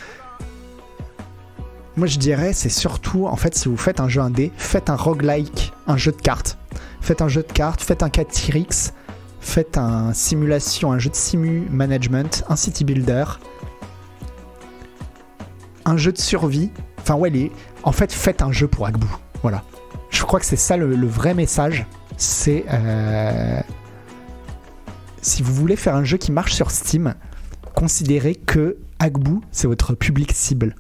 moi je dirais, c'est surtout, en fait, si vous faites un jeu indé, faites un roguelike, un jeu de cartes. Faites un jeu de cartes, faites un quatre X, faites un simulation, un jeu de simu management, un city builder, un jeu de survie. Enfin, ouais, les... en fait, faites un jeu pour Agbou. Voilà. Je crois que c'est ça le, le vrai message. C'est. Euh... Si vous voulez faire un jeu qui marche sur Steam, considérez que Agbou, c'est votre public cible.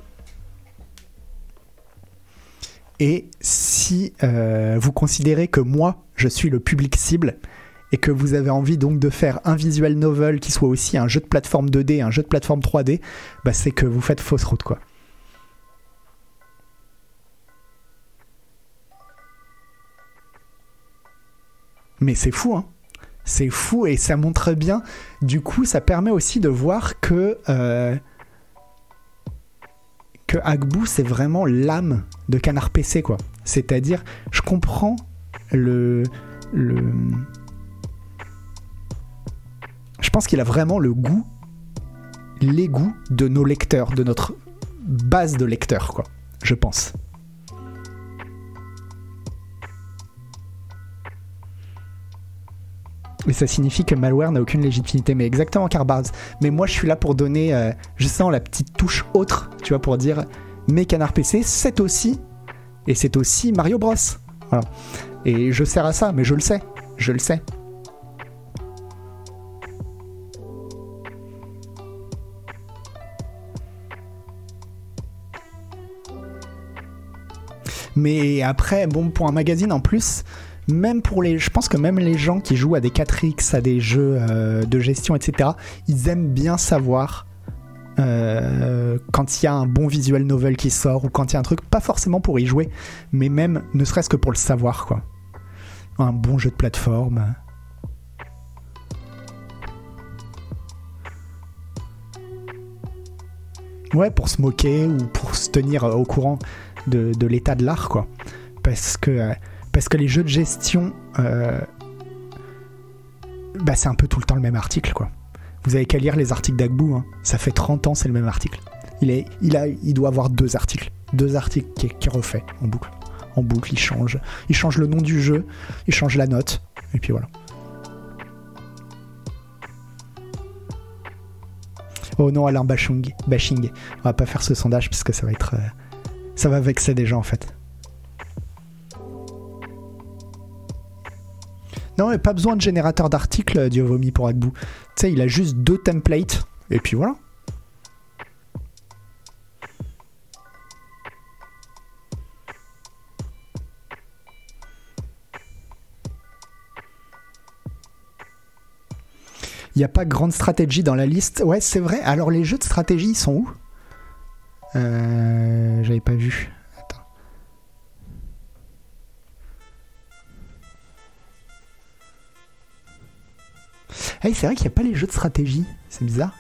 Et si euh, vous considérez que moi, je suis le public cible, et que vous avez envie donc de faire un visual novel qui soit aussi un jeu de plateforme deux D, un jeu de plateforme trois D, bah c'est que vous faites fausse route, quoi. Mais c'est fou, hein. C'est fou et ça montre bien. Du coup, ça permet aussi de voir que euh, que Agbou, c'est vraiment l'âme de Canard P C, quoi. C'est-à-dire, je comprends le le. Je pense qu'il a vraiment le goût, les goûts de nos lecteurs, de notre base de lecteurs, quoi. Je pense. Mais ça signifie que malware n'a aucune légitimité. Mais exactement, Carbaz. Mais moi, je suis là pour donner, euh, je sens la petite touche autre, tu vois, pour dire, mais Canard P C, c'est aussi, et c'est aussi Mario Bros. Voilà. Et je sers à ça, mais je le sais, je le sais. Mais après, bon, pour un magazine en plus... Même pour les, je pense que même les gens qui jouent à des quatre X, à des jeux euh, de gestion, et cetera, ils aiment bien savoir euh, quand il y a un bon visual novel qui sort ou quand il y a un truc, pas forcément pour y jouer, mais même ne serait-ce que pour le savoir, quoi. Un bon jeu de plateforme. Ouais, pour se moquer ou pour se tenir au courant de, de l'état de l'art, quoi. Parce que... Euh, Parce que les jeux de gestion, euh, bah c'est un peu tout le temps le même article, quoi. Vous avez qu'à lire les articles d'Agbou, hein. Ça fait trente ans, c'est le même article. Il, est, il, a, il doit avoir deux articles. Deux articles qui, qui refait en boucle. En boucle, il change. Il change le nom du jeu, il change la note, et puis voilà. Oh non, Alain Bashung, Bashing. On va pas faire ce sondage parce que ça va être... Euh, ça va vexer des gens, en fait. Non, mais pas besoin de générateur d'articles, Dieu vomi pour Agbou. Tu sais, il a juste deux templates, et puis voilà. Il n'y a pas grande stratégie dans la liste. Ouais, c'est vrai. Alors, les jeux de stratégie, ils sont où ? Euh, j'avais pas vu. Hey, c'est vrai qu'il n'y a pas les jeux de stratégie, c'est bizarre.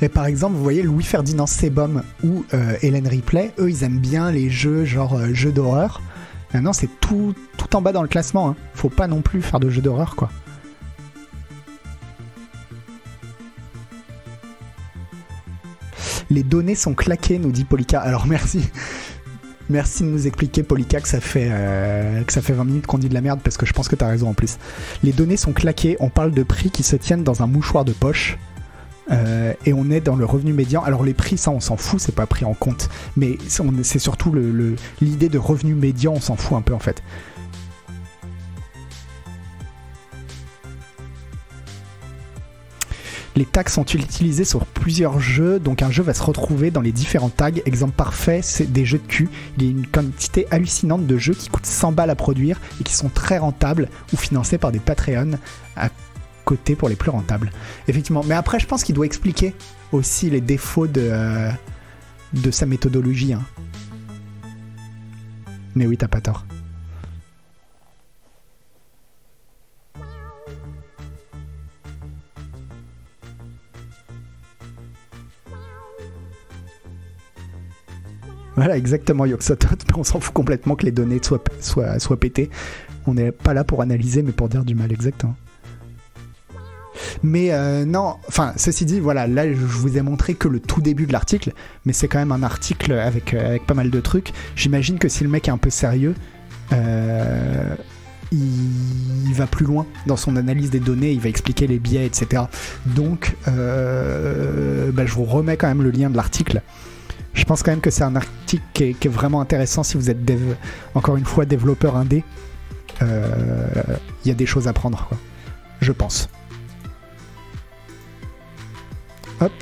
Et par exemple, vous voyez Louis-Ferdinand Sebom ou euh, Hélène Ripley, eux ils aiment bien les jeux genre euh, jeux d'horreur. Maintenant, c'est tout, tout en bas dans le classement. Hein. Faut pas non plus faire de jeux d'horreur, quoi. Les données sont claquées, nous dit Polika. Alors, merci. Merci de nous expliquer, Polika, que ça fait, euh, que ça fait vingt minutes qu'on dit de la merde, parce que je pense que t'as raison en plus. Les données sont claquées, on parle de prix qui se tiennent dans un mouchoir de poche, euh, et on est dans le revenu médian. Alors les prix, ça on s'en fout, c'est pas pris en compte, mais c'est surtout le, le, l'idée de revenu médian, on s'en fout un peu en fait. Les tags sont utilisés sur plusieurs jeux, donc un jeu va se retrouver dans les différents tags. Exemple parfait, c'est des jeux de cul. Il y a une quantité hallucinante de jeux qui coûtent cent balles à produire et qui sont très rentables ou financés par des Patreons à côté pour les plus rentables. Effectivement, mais après je pense qu'il doit expliquer aussi les défauts de, euh, de sa méthodologie. Hein. Mais oui, t'as pas tort. Voilà, exactement, Yoxotot. On s'en fout complètement que les données soient, soient, soient pétées. On n'est pas là pour analyser, mais pour dire du mal, exactement. Mais euh, non, enfin, ceci dit, voilà, là, je vous ai montré que le tout début de l'article, mais c'est quand même un article avec, avec pas mal de trucs. J'imagine que si le mec est un peu sérieux, euh, il va plus loin dans son analyse des données, il va expliquer les biais, et cetera. Donc, euh, bah, je vous remets quand même le lien de l'article. Je pense quand même que c'est un article qui est, qui est vraiment intéressant si vous êtes, dev, encore une fois, développeur indé. Il euh, y a des choses à prendre, quoi. Je pense. Hop.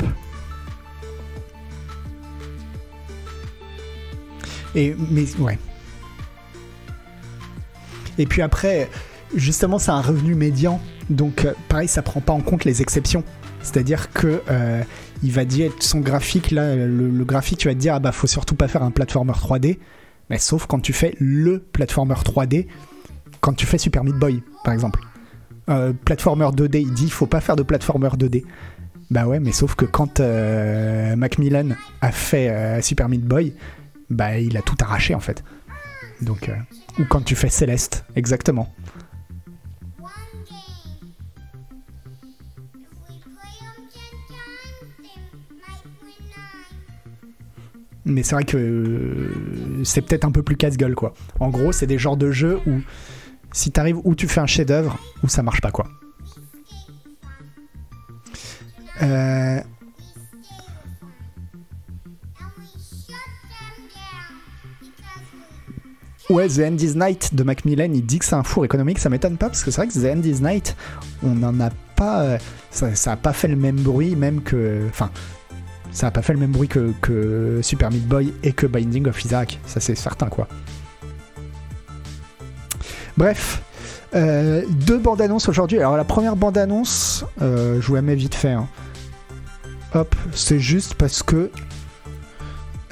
Et, mais, ouais. Et puis après, justement, c'est un revenu médian. Donc, pareil, ça prend pas en compte les exceptions. C'est-à-dire que... Euh, il va dire son graphique là, le, le graphique tu vas te dire ah bah faut surtout pas faire un platformer trois D, mais sauf quand tu fais le platformer trois D, quand tu fais Super Meat Boy par exemple, euh, platformer deux D, il dit faut pas faire de platformer deux D. Bah ouais, mais sauf que quand euh, Macmillan a fait euh, Super Meat Boy, bah il a tout arraché en fait. Donc euh, ou quand tu fais Céleste, exactement. Mais c'est vrai que c'est peut-être un peu plus casse-gueule, quoi. En gros, c'est des genres de jeux où, si t'arrives, où tu fais un chef-d'œuvre, où ça marche pas, quoi. Euh... Ouais, The End is Night de Macmillan, il dit que c'est un four économique, ça m'étonne pas, parce que c'est vrai que The End is Night, on n'en a pas... Ça, ça a pas fait le même bruit, même que... Enfin... Ça n'a pas fait le même bruit que, que Super Meat Boy et que Binding of Isaac, ça c'est certain quoi. Bref, euh, deux bandes annonces aujourd'hui. Alors la première bande annonce, euh, je vous la mets vite fait. Hein. Hop, c'est juste parce que.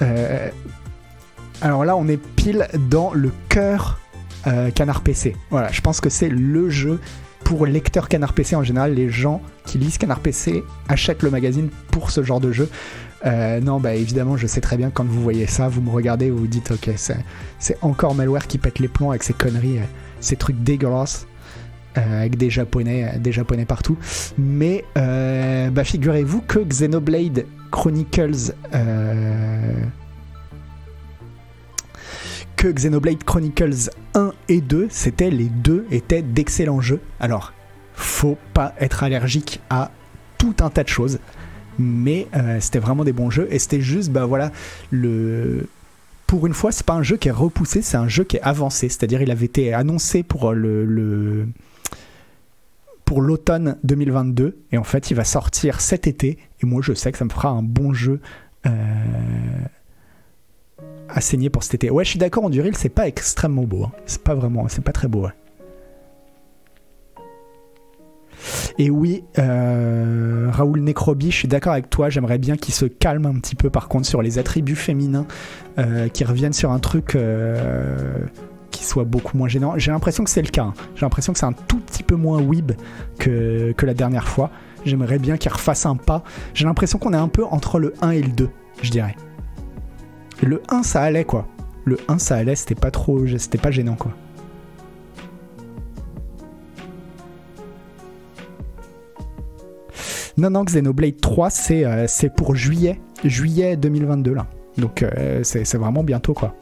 Euh, alors là, on est pile dans le cœur euh, Canard P C. Voilà, je pense que c'est le jeu. Pour lecteurs Canard P C en général, les gens qui lisent Canard P C achètent le magazine pour ce genre de jeu. Euh, non, bah évidemment, je sais très bien, quand vous voyez ça, vous me regardez, vous vous dites, ok, c'est, c'est encore Malware qui pète les plombs avec ses conneries, ces trucs dégueulasses, euh, avec des japonais, des japonais partout. Mais euh, bah figurez-vous que Xenoblade Chronicles... Euh que Xenoblade Chronicles un et deux, c'était les deux étaient d'excellents jeux. Alors, faut pas être allergique à tout un tas de choses, mais euh, c'était vraiment des bons jeux et c'était juste, bah voilà, le... pour une fois, c'est pas un jeu qui est repoussé, c'est un jeu qui est avancé. C'est-à-dire, il avait été annoncé pour le, le... pour l'automne deux mille vingt-deux et en fait, il va sortir cet été. Et moi, je sais que ça me fera un bon jeu. Euh... à saigner pour cet été. Ouais, je suis d'accord, Enduril, c'est pas extrêmement beau. Hein. C'est pas vraiment, c'est pas très beau. Ouais. Et oui, euh, Raoul Necrobi, je suis d'accord avec toi, j'aimerais bien qu'il se calme un petit peu, par contre, sur les attributs féminins, euh, qu'il revienne sur un truc euh, qui soit beaucoup moins gênant. J'ai l'impression que c'est le cas. Hein. J'ai l'impression que c'est un tout petit peu moins weeb que, que la dernière fois. J'aimerais bien qu'il refasse un pas. J'ai l'impression qu'on est un peu entre le un et le deux, je dirais. Le un, ça allait, quoi. le un ça allait, c'était pas trop, c'était pas gênant quoi. Non, non, Xenoblade trois, c'est, euh, c'est pour juillet, juillet deux mille vingt-deux, là. Donc, euh, c'est, c'est vraiment bientôt, quoi.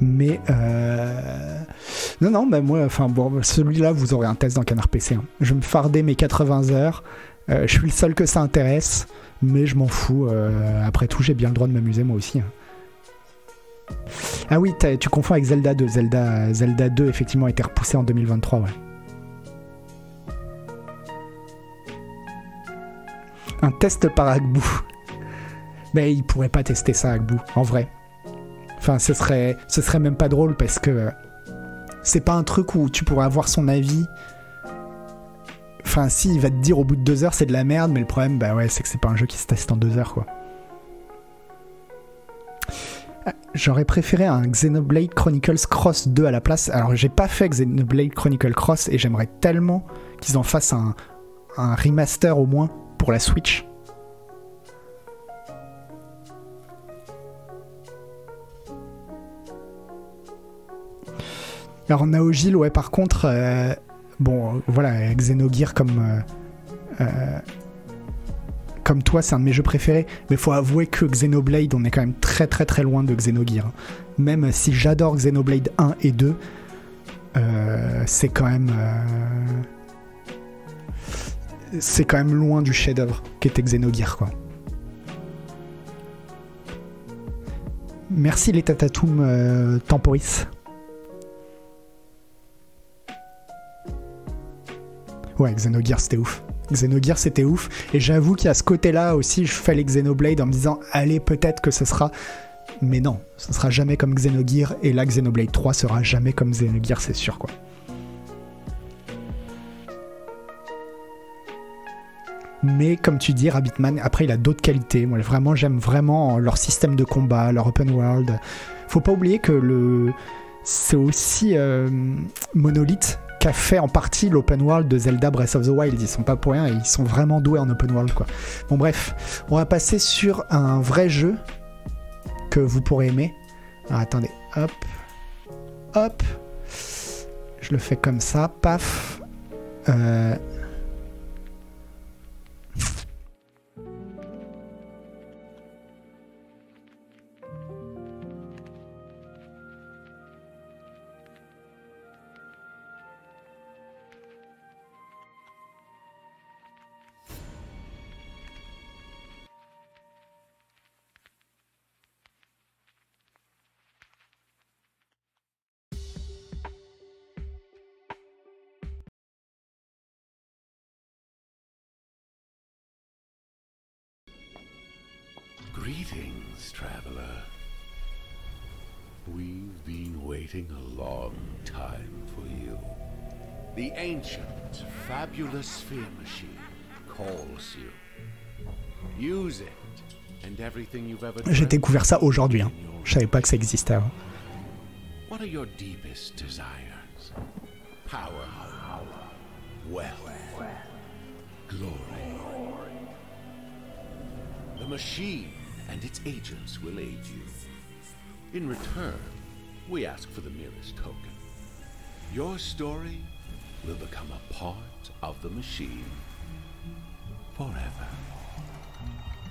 Mais, euh... non, non, bah, moi, enfin, bon, celui-là, vous aurez un test dans Canard P C. Hein. Je vais me farder mes quatre-vingts heures. Euh, je suis le seul que ça intéresse, mais je m'en fous. Euh, après tout, j'ai bien le droit de m'amuser, moi aussi, hein. Ah oui, tu confonds avec Zelda deux. Zelda, Zelda deux, effectivement, a été repoussé en deux mille vingt-trois, ouais. Un test par Agbu. Mais il pourrait pas tester ça, Agbu, en vrai. Enfin, ce serait, ce serait même pas drôle, parce que c'est pas un truc où tu pourrais avoir son avis. Enfin, si, il va te dire au bout de deux heures, c'est de la merde, mais le problème, bah ouais, c'est que c'est pas un jeu qui se teste en deux heures, quoi. J'aurais préféré un Xenoblade Chronicles Cross deux à la place. Alors, j'ai pas fait Xenoblade Chronicles Cross et j'aimerais tellement qu'ils en fassent un, un remaster au moins pour la Switch. Alors, Nao Gil, ouais, par contre, euh, bon, voilà, Xenogears comme. Euh, euh, Comme toi, c'est un de mes jeux préférés, mais faut avouer que Xenoblade, on est quand même très très très loin de Xenogears. Même si j'adore Xenoblade un et deux, euh, c'est quand même euh, c'est quand même loin du chef-d'œuvre qu'était Xenogears, quoi. Merci les Tatatoum euh, Temporis. Ouais, Xenogears, c'était ouf. Xenogears c'était ouf, et j'avoue qu'il y a ce côté-là aussi, je fais les Xenoblade en me disant allez, peut-être que ce sera, mais non, ce sera jamais comme Xenogears, et là Xenoblade trois sera jamais comme Xenogears, c'est sûr, quoi. Mais comme tu dis, Rabbitman, après il a d'autres qualités. Moi vraiment, j'aime vraiment leur système de combat, leur open world. Faut pas oublier que le c'est aussi euh, Monolith a fait en partie l'open world de Zelda Breath of the Wild. Ils sont pas pour rien, ils sont vraiment doués en open world, quoi. Bon, bref, on va passer sur un vrai jeu que vous pourrez aimer. Alors, attendez, hop hop, je le fais comme ça, paf. euh... Greetings, traveler. We've been waiting a long time for you. The ancient, fabulous sphere machine calls you. Use it and everything you've ever done. J'ai découvert ça aujourd'hui, hein. Je savais pas que ça existait avant. What are your deepest desires? Power, wealth, glory. The machine and its agents will aid you. In return, we ask for the merest token. Your story will become a part of the machine forever.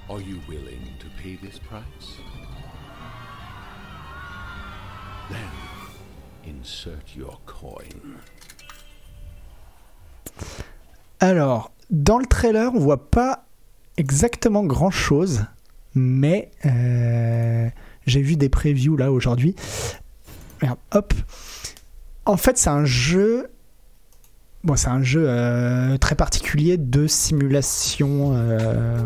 Are you willing to pay this price? Then, insert your coin. Alors, dans le trailer, on voit pas exactement grand chose. Mais euh, j'ai vu des previews là aujourd'hui. Merde, hop. En fait, c'est un jeu. Bon, c'est un jeu euh, très particulier de simulation. Euh,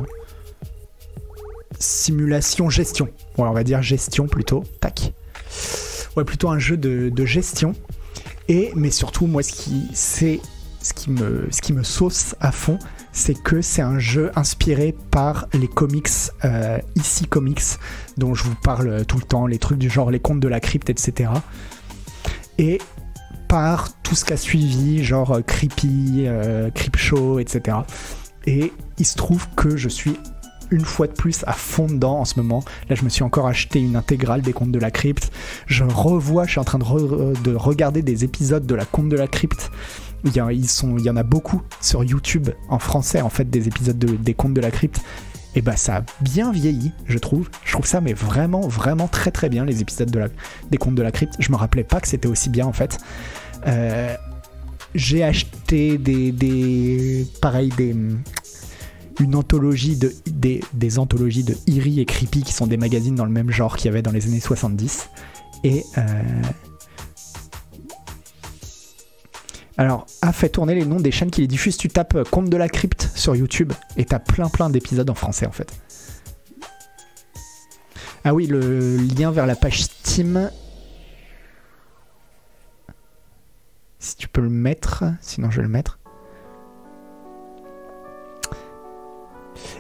simulation gestion. Ouais, on va dire gestion plutôt. Tac. Ouais, plutôt un jeu de, de gestion. Et mais surtout, moi, ce qui c'est ce qui me ce qui me sauce à fond, c'est que c'est un jeu inspiré par les comics, euh, I C Comics, dont je vous parle tout le temps, les trucs du genre les contes de la crypte, et cetera. Et part tout ce qu'a suivi, genre Creepy, euh, Creepshow, et cetera. Et il se trouve que je suis une fois de plus à fond dedans en ce moment. Là, je me suis encore acheté une intégrale des Contes de la Crypte. Je revois, je suis en train de, re, de regarder des épisodes de la Conte de la Crypte. Il y, a, ils sont, il y en a beaucoup sur YouTube en français, en fait, des épisodes de, des Contes de la Crypte. Et bah, ça a bien vieilli, je trouve. Je trouve ça, mais vraiment, vraiment très très bien, les épisodes de la, des Contes de la Crypte. Je me rappelais pas que c'était aussi bien, en fait. Euh, j'ai acheté des, des pareil, des... une anthologie de, des, des anthologies de Eerie et Creepy, qui sont des magazines dans le même genre qu'il y avait dans les années soixante-dix. Et euh... alors, a fait tourner les noms des chaînes qui les diffusent. Tu tapes Contes de la Crypte sur YouTube et t'as plein plein d'épisodes en français, en fait. Ah oui, le lien vers la page Steam, si tu peux le mettre, sinon je vais le mettre.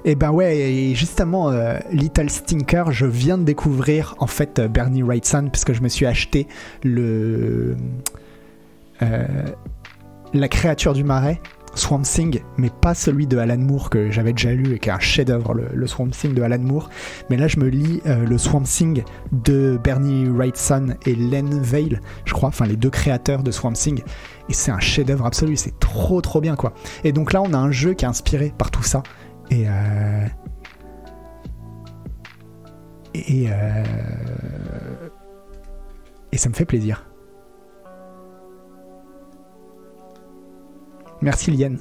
Et ben ouais, et justement, euh, Little Stinker, je viens de découvrir en fait Bernie Wrightson, parce que je me suis acheté le euh, La Créature du Marais, Swamp Thing, mais pas celui de Alan Moore que j'avais déjà lu et qui est un chef-d'œuvre, le, le Swamp Thing de Alan Moore. Mais là, je me lis euh, le Swamp Thing de Bernie Wrightson et Len Vale, je crois, enfin les deux créateurs de Swamp Thing. Et c'est un chef-d'œuvre absolu, c'est trop trop bien, quoi. Et donc là, on a un jeu qui est inspiré par tout ça. Et euh... Et, euh... et ça me fait plaisir. Merci Liane.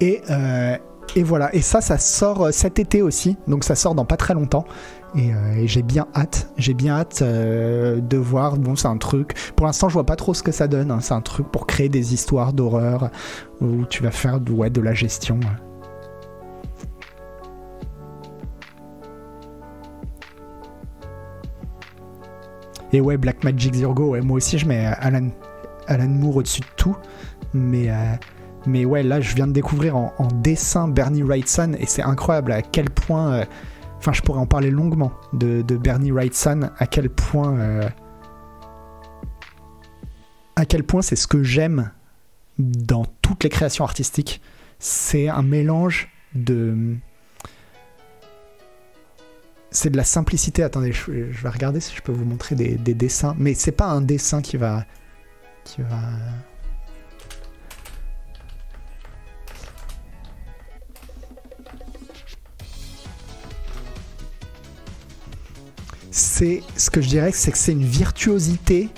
Et, euh... et voilà. Et ça, ça sort cet été aussi. Donc ça sort dans pas très longtemps. Et, euh... et j'ai bien hâte. J'ai bien hâte euh... de voir. Bon, c'est un truc. Pour l'instant, je vois pas trop ce que ça donne, hein. C'est un truc pour créer des histoires d'horreur, où tu vas faire de, ouais, de la gestion. Et ouais, Black Magic Zurgo, ouais, moi aussi je mets Alan, Alan Moore au-dessus de tout, mais, euh, mais ouais, là je viens de découvrir en, en dessin Bernie Wrightson, et c'est incroyable à quel point, enfin euh, je pourrais en parler longuement de, de Bernie Wrightson, à quel point euh, à quel point c'est ce que j'aime dans toutes les créations artistiques. C'est un mélange de... c'est de la simplicité. Attendez, je vais regarder si je peux vous montrer des, des dessins, mais c'est pas un dessin qui va qui va c'est ce que je dirais, c'est que c'est une virtuosité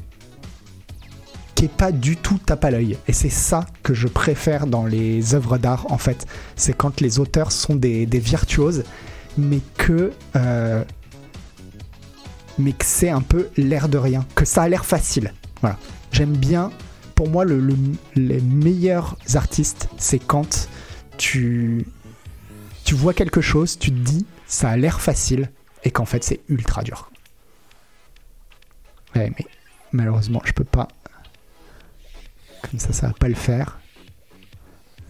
qui est pas du tout tape à l'œil. Et c'est ça que je préfère dans les œuvres d'art, en fait. C'est quand les auteurs sont des, des virtuoses, mais que, euh, mais que c'est un peu l'air de rien, que ça a l'air facile. Voilà. J'aime bien, pour moi, le, le, les meilleurs artistes, c'est quand tu, tu vois quelque chose, tu te dis, ça a l'air facile, et qu'en fait, c'est ultra dur. Ouais, mais malheureusement, je peux pas... Comme ça, ça va pas le faire.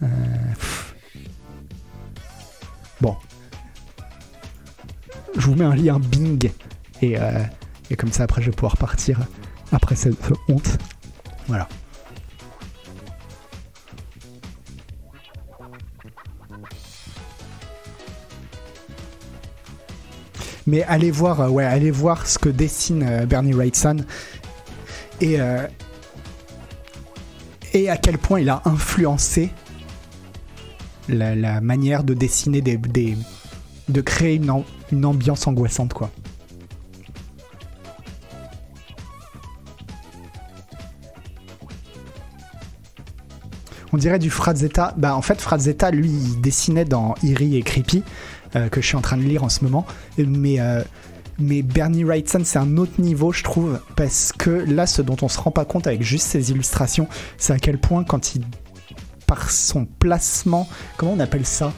Euh, bon. Je vous mets un lien Bing. Et, euh, et comme ça, après, je vais pouvoir partir après cette honte. Voilà. Mais allez voir, euh, ouais, allez voir ce que dessine euh, Bernie Wrightson. Et... Euh, et à quel point il a influencé la, la manière de dessiner, des, des, de créer une, en, une ambiance angoissante, quoi. On dirait du Frazetta. Bah, en fait, Frazetta, lui, il dessinait dans Eerie et Creepy, euh, que je suis en train de lire en ce moment, mais... Euh, Mais Bernie Wrightson, c'est un autre niveau, je trouve, parce que là, ce dont on se rend pas compte avec juste ses illustrations, c'est à quel point, quand il, par son placement, comment on appelle ça,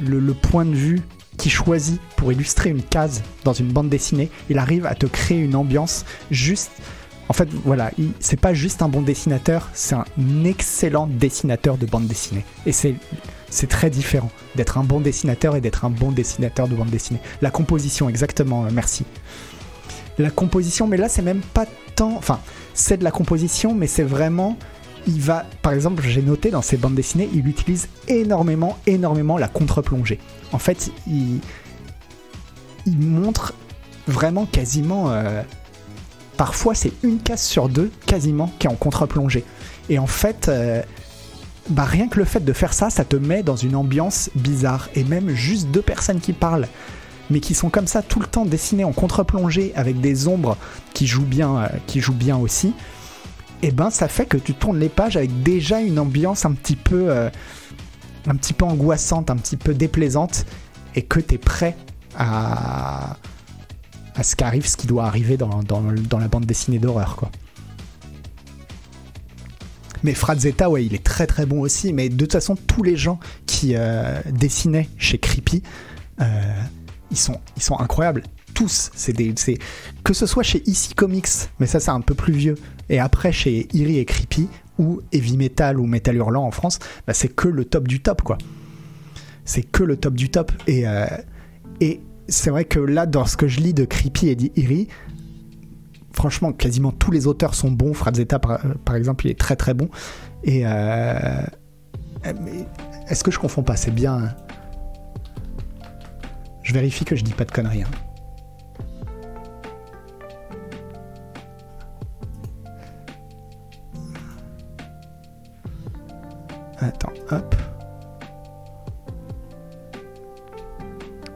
le, le point de vue qu'il choisit pour illustrer une case dans une bande dessinée, il arrive à te créer une ambiance juste. En fait, voilà, il, c'est pas juste un bon dessinateur, c'est un excellent dessinateur de bande dessinée, et c'est. C'est très différent d'être un bon dessinateur et d'être un bon dessinateur de bande dessinée. La composition, exactement, merci. la composition, mais là c'est même pas tant, enfin c'est de la composition, mais c'est vraiment, il va, par exemple j'ai noté dans ses bandes dessinées, il utilise énormément énormément la contre-plongée. En fait il, il montre vraiment quasiment euh, parfois c'est une case sur deux quasiment qui est en contre-plongée, et en fait euh, bah rien que le fait de faire ça, ça te met dans une ambiance bizarre. Et même juste deux personnes qui parlent, mais qui sont comme ça tout le temps, dessinées en contre-plongée avec des ombres qui jouent bien, euh, qui jouent bien aussi. Et ben ça fait que tu tournes les pages avec déjà une ambiance un petit peu, euh, un petit peu angoissante, un petit peu déplaisante, et que t'es prêt à à ce qu'arrive, ce qui doit arriver dans dans, dans la bande dessinée d'horreur, quoi. Mais Frazetta, ouais, il est très très bon aussi. Mais de toute façon, tous les gens qui euh, dessinaient chez Creepy, euh, ils sont, ils sont incroyables. Tous. C'est des, c'est... Que ce soit chez I C Comics, mais ça c'est un peu plus vieux, et après chez Eerie et Creepy, ou Heavy Metal ou Metal Hurlant en France, bah, c'est que le top du top, quoi. C'est que le top du top. Et, euh, et c'est vrai que là, dans ce que je lis de Creepy et d'Eerie, franchement, quasiment tous les auteurs sont bons. Frazetta, par, par exemple, il est très très bon. Et euh, est-ce que je confonds pas ? C'est bien. Je vérifie que je dis pas de conneries. Hein. Attends, hop.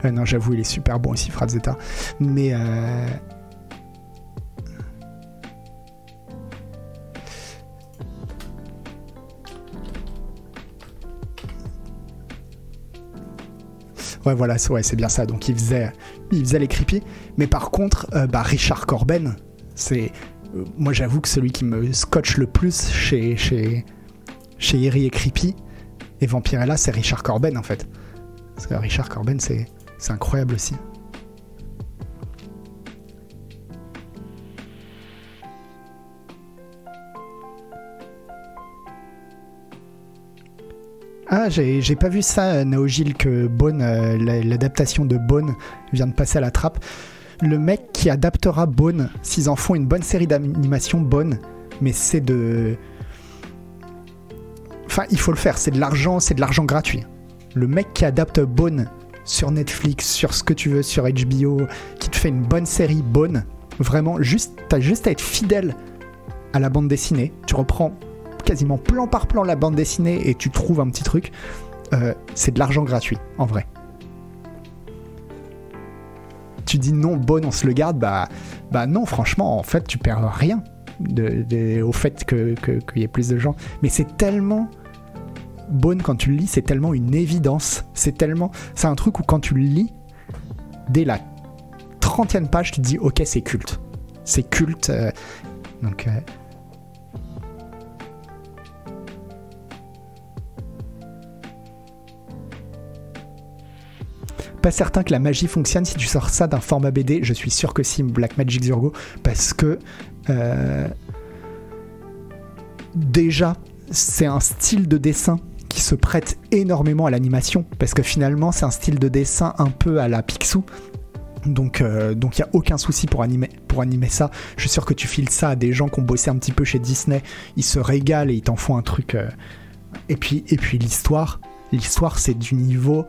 Euh, non, j'avoue, il est super bon aussi, Frazetta. Mais. Euh... Ouais, voilà, c'est, ouais, c'est bien ça. Donc il faisait, il faisait les creepy. Mais par contre, euh, bah, Richard Corben, c'est, euh, moi j'avoue que celui qui me scotche le plus chez chez chez Eerie et Creepy et Vampirella, c'est Richard Corben en fait. Parce que Richard Corben, c'est c'est incroyable aussi. Ah, j'ai, j'ai pas vu ça, Nao Gilles, que Bone, euh, l'adaptation de Bone vient de passer à la trappe. Le mec qui adaptera Bone, s'ils en font une bonne série d'animation, Bone, mais c'est de... Enfin, il faut le faire, c'est de l'argent, c'est de l'argent gratuit. Le mec qui adapte Bone sur Netflix, sur ce que tu veux, sur H B O, qui te fait une bonne série Bone, vraiment, juste, t'as juste à être fidèle à la bande dessinée, tu reprends... quasiment plan par plan la bande dessinée et tu trouves un petit truc, euh, c'est de l'argent gratuit en vrai. Tu dis non, Bonne, on se le garde, bah, bah non, franchement, en fait tu perds rien de, de, au fait que, que, que y ait plus de gens, mais c'est tellement Bonne, quand tu le lis, c'est tellement une évidence, c'est tellement, c'est un truc où quand tu le lis dès la trentième page tu te dis ok, c'est culte, c'est culte, euh, donc euh, pas certain que la magie fonctionne si tu sors ça d'un format B D. Je suis sûr que si, Blackmagic Zurgo, parce que euh, déjà c'est un style de dessin qui se prête énormément à l'animation, parce que finalement c'est un style de dessin un peu à la Picsou, donc il euh, donc n'y a aucun souci pour animer, pour animer ça. Je suis sûr que tu files ça à des gens qui ont bossé un petit peu chez Disney, ils se régalent et ils t'en font un truc, euh, et puis, et puis l'histoire l'histoire c'est du niveau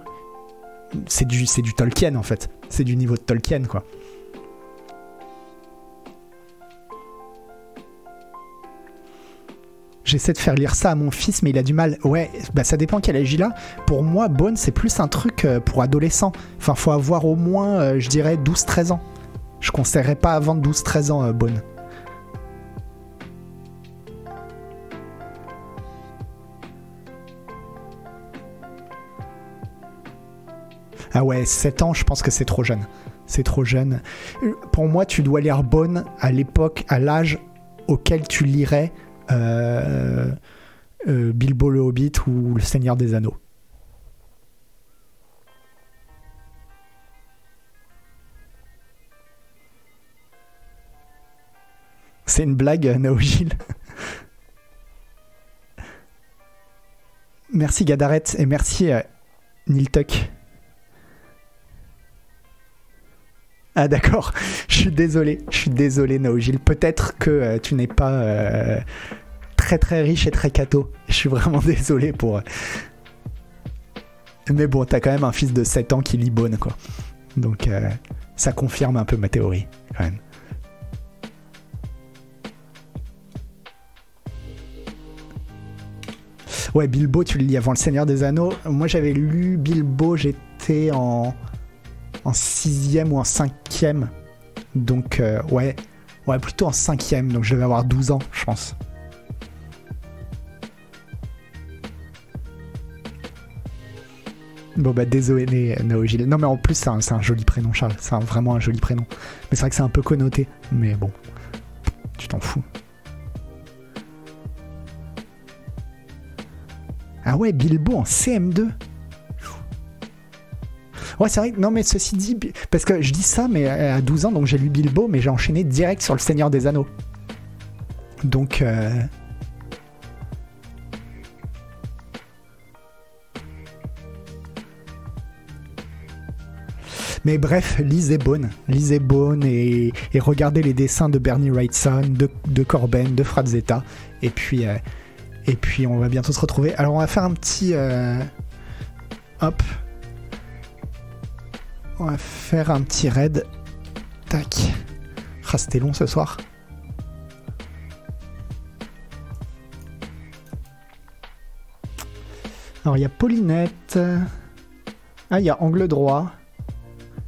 C'est du, c'est du Tolkien en fait. C'est du niveau de Tolkien, quoi. J'essaie de faire lire ça à mon fils, mais il a du mal. Ouais, bah ça dépend quel âge il a. Pour moi, Bone, c'est plus un truc pour adolescents. Enfin, faut avoir au moins, je dirais, douze treize ans. Je conseillerais pas avant douze treize ans, Bone. Ah ouais, sept ans, je pense que c'est trop jeune. C'est trop jeune. Pour moi, tu dois lire Bone à l'époque, à l'âge auquel tu lirais euh, euh, Bilbo le Hobbit ou Le Seigneur des Anneaux. C'est une blague, Nao Gilles. Merci Gadaret et merci euh, Niltuck. Ah d'accord, je suis désolé, je suis désolé Naogil, peut-être que euh, tu n'es pas euh, très très riche et très catho, je suis vraiment désolé pour... Mais bon, t'as quand même un fils de sept ans qui lit Bonne, quoi. Donc euh, ça confirme un peu ma théorie, quand même. Ouais, Bilbo, tu le lis avant Le Seigneur des Anneaux. Moi, j'avais lu Bilbo, j'étais en en sixième ou en cinquième. Donc, euh, ouais, ouais, plutôt en cinquième. Donc, je devais avoir douze ans, je pense. Bon, bah, désolé, Naogil. Non, mais en plus, c'est un, c'est un joli prénom, Charles. C'est un, vraiment un joli prénom. Mais c'est vrai que c'est un peu connoté. Mais bon, tu t'en fous. Ah ouais, Bilbo en C M deux. Ouais, c'est vrai que... Non, mais ceci dit... Parce que je dis ça, mais à douze ans, donc j'ai lu Bilbo, mais j'ai enchaîné direct sur Le Seigneur des Anneaux. Donc... Euh... Mais bref, lisez Bonne. Lisez Bonne et, et regardez les dessins de Bernie Wrightson, de, de Corben, de Frazetta. Et puis... Euh... Et puis on va bientôt se retrouver. Alors on va faire un petit... Euh... Hop. On va faire un petit raid. Tac. Ah, c'était long ce soir. Alors il y a Paulinette. Ah, il y a Angle Droit.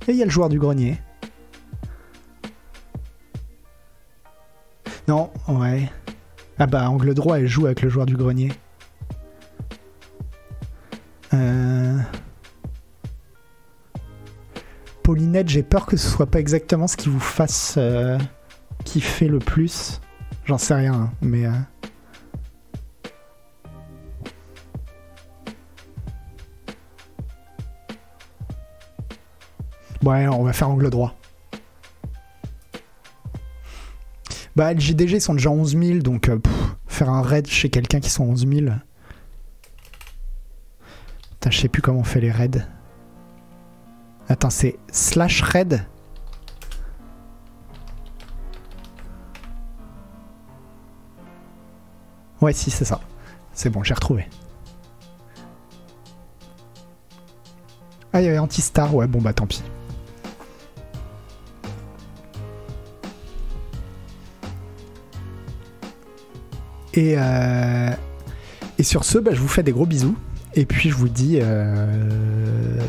Et il y a le joueur du grenier. Non, ouais... Ah bah, Angle Droit, elle joue avec le joueur du grenier. Euh... Paulinette, j'ai peur que ce soit pas exactement ce qui vous fasse euh, kiffer le plus. J'en sais rien, hein, mais... Euh... Ouais, on va faire Angle Droit. Bah, les J D G sont déjà onze mille, donc euh, pff, faire un raid chez quelqu'un qui sont onze mille. Putain, je sais plus comment on fait les raids. Attends, c'est slash raid. Ouais, si, c'est ça. C'est bon, j'ai retrouvé. Ah, il y avait Antistar, ouais, bon bah tant pis. Et, euh, et sur ce, bah, je vous fais des gros bisous. Et puis je vous dis euh,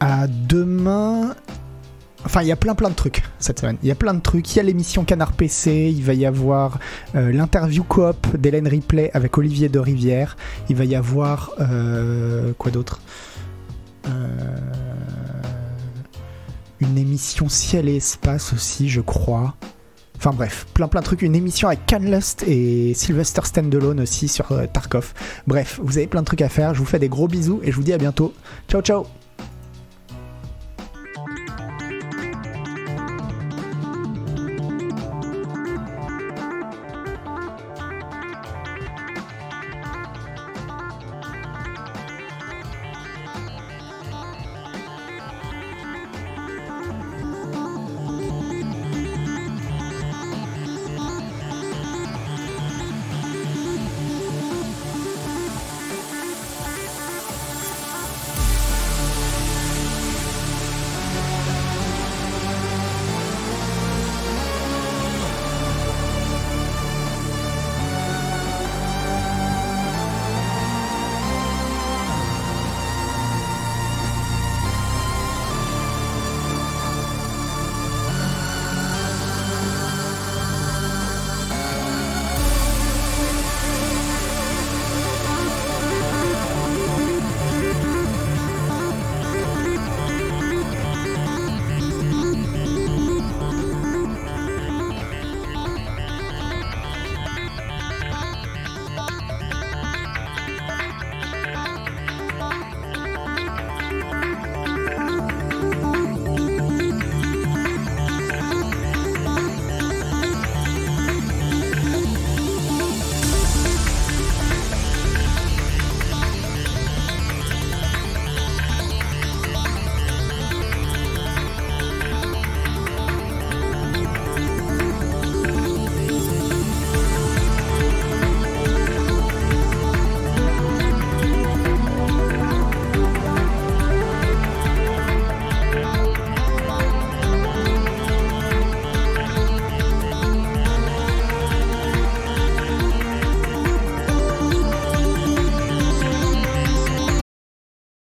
à demain. Enfin, il y a plein plein de trucs cette semaine. Il y a plein de trucs. Il y a l'émission Canard P C. Il va y avoir euh, l'interview coop d'Hélène Ripley avec Olivier de Rivière. Il va y avoir euh, quoi d'autre euh, une émission Ciel et Espace aussi, je crois. Enfin bref, plein plein de trucs, une émission avec Canlust et Sylvester Standalone aussi sur euh, Tarkov. Bref, vous avez plein de trucs à faire, je vous fais des gros bisous et je vous dis à bientôt. Ciao ciao.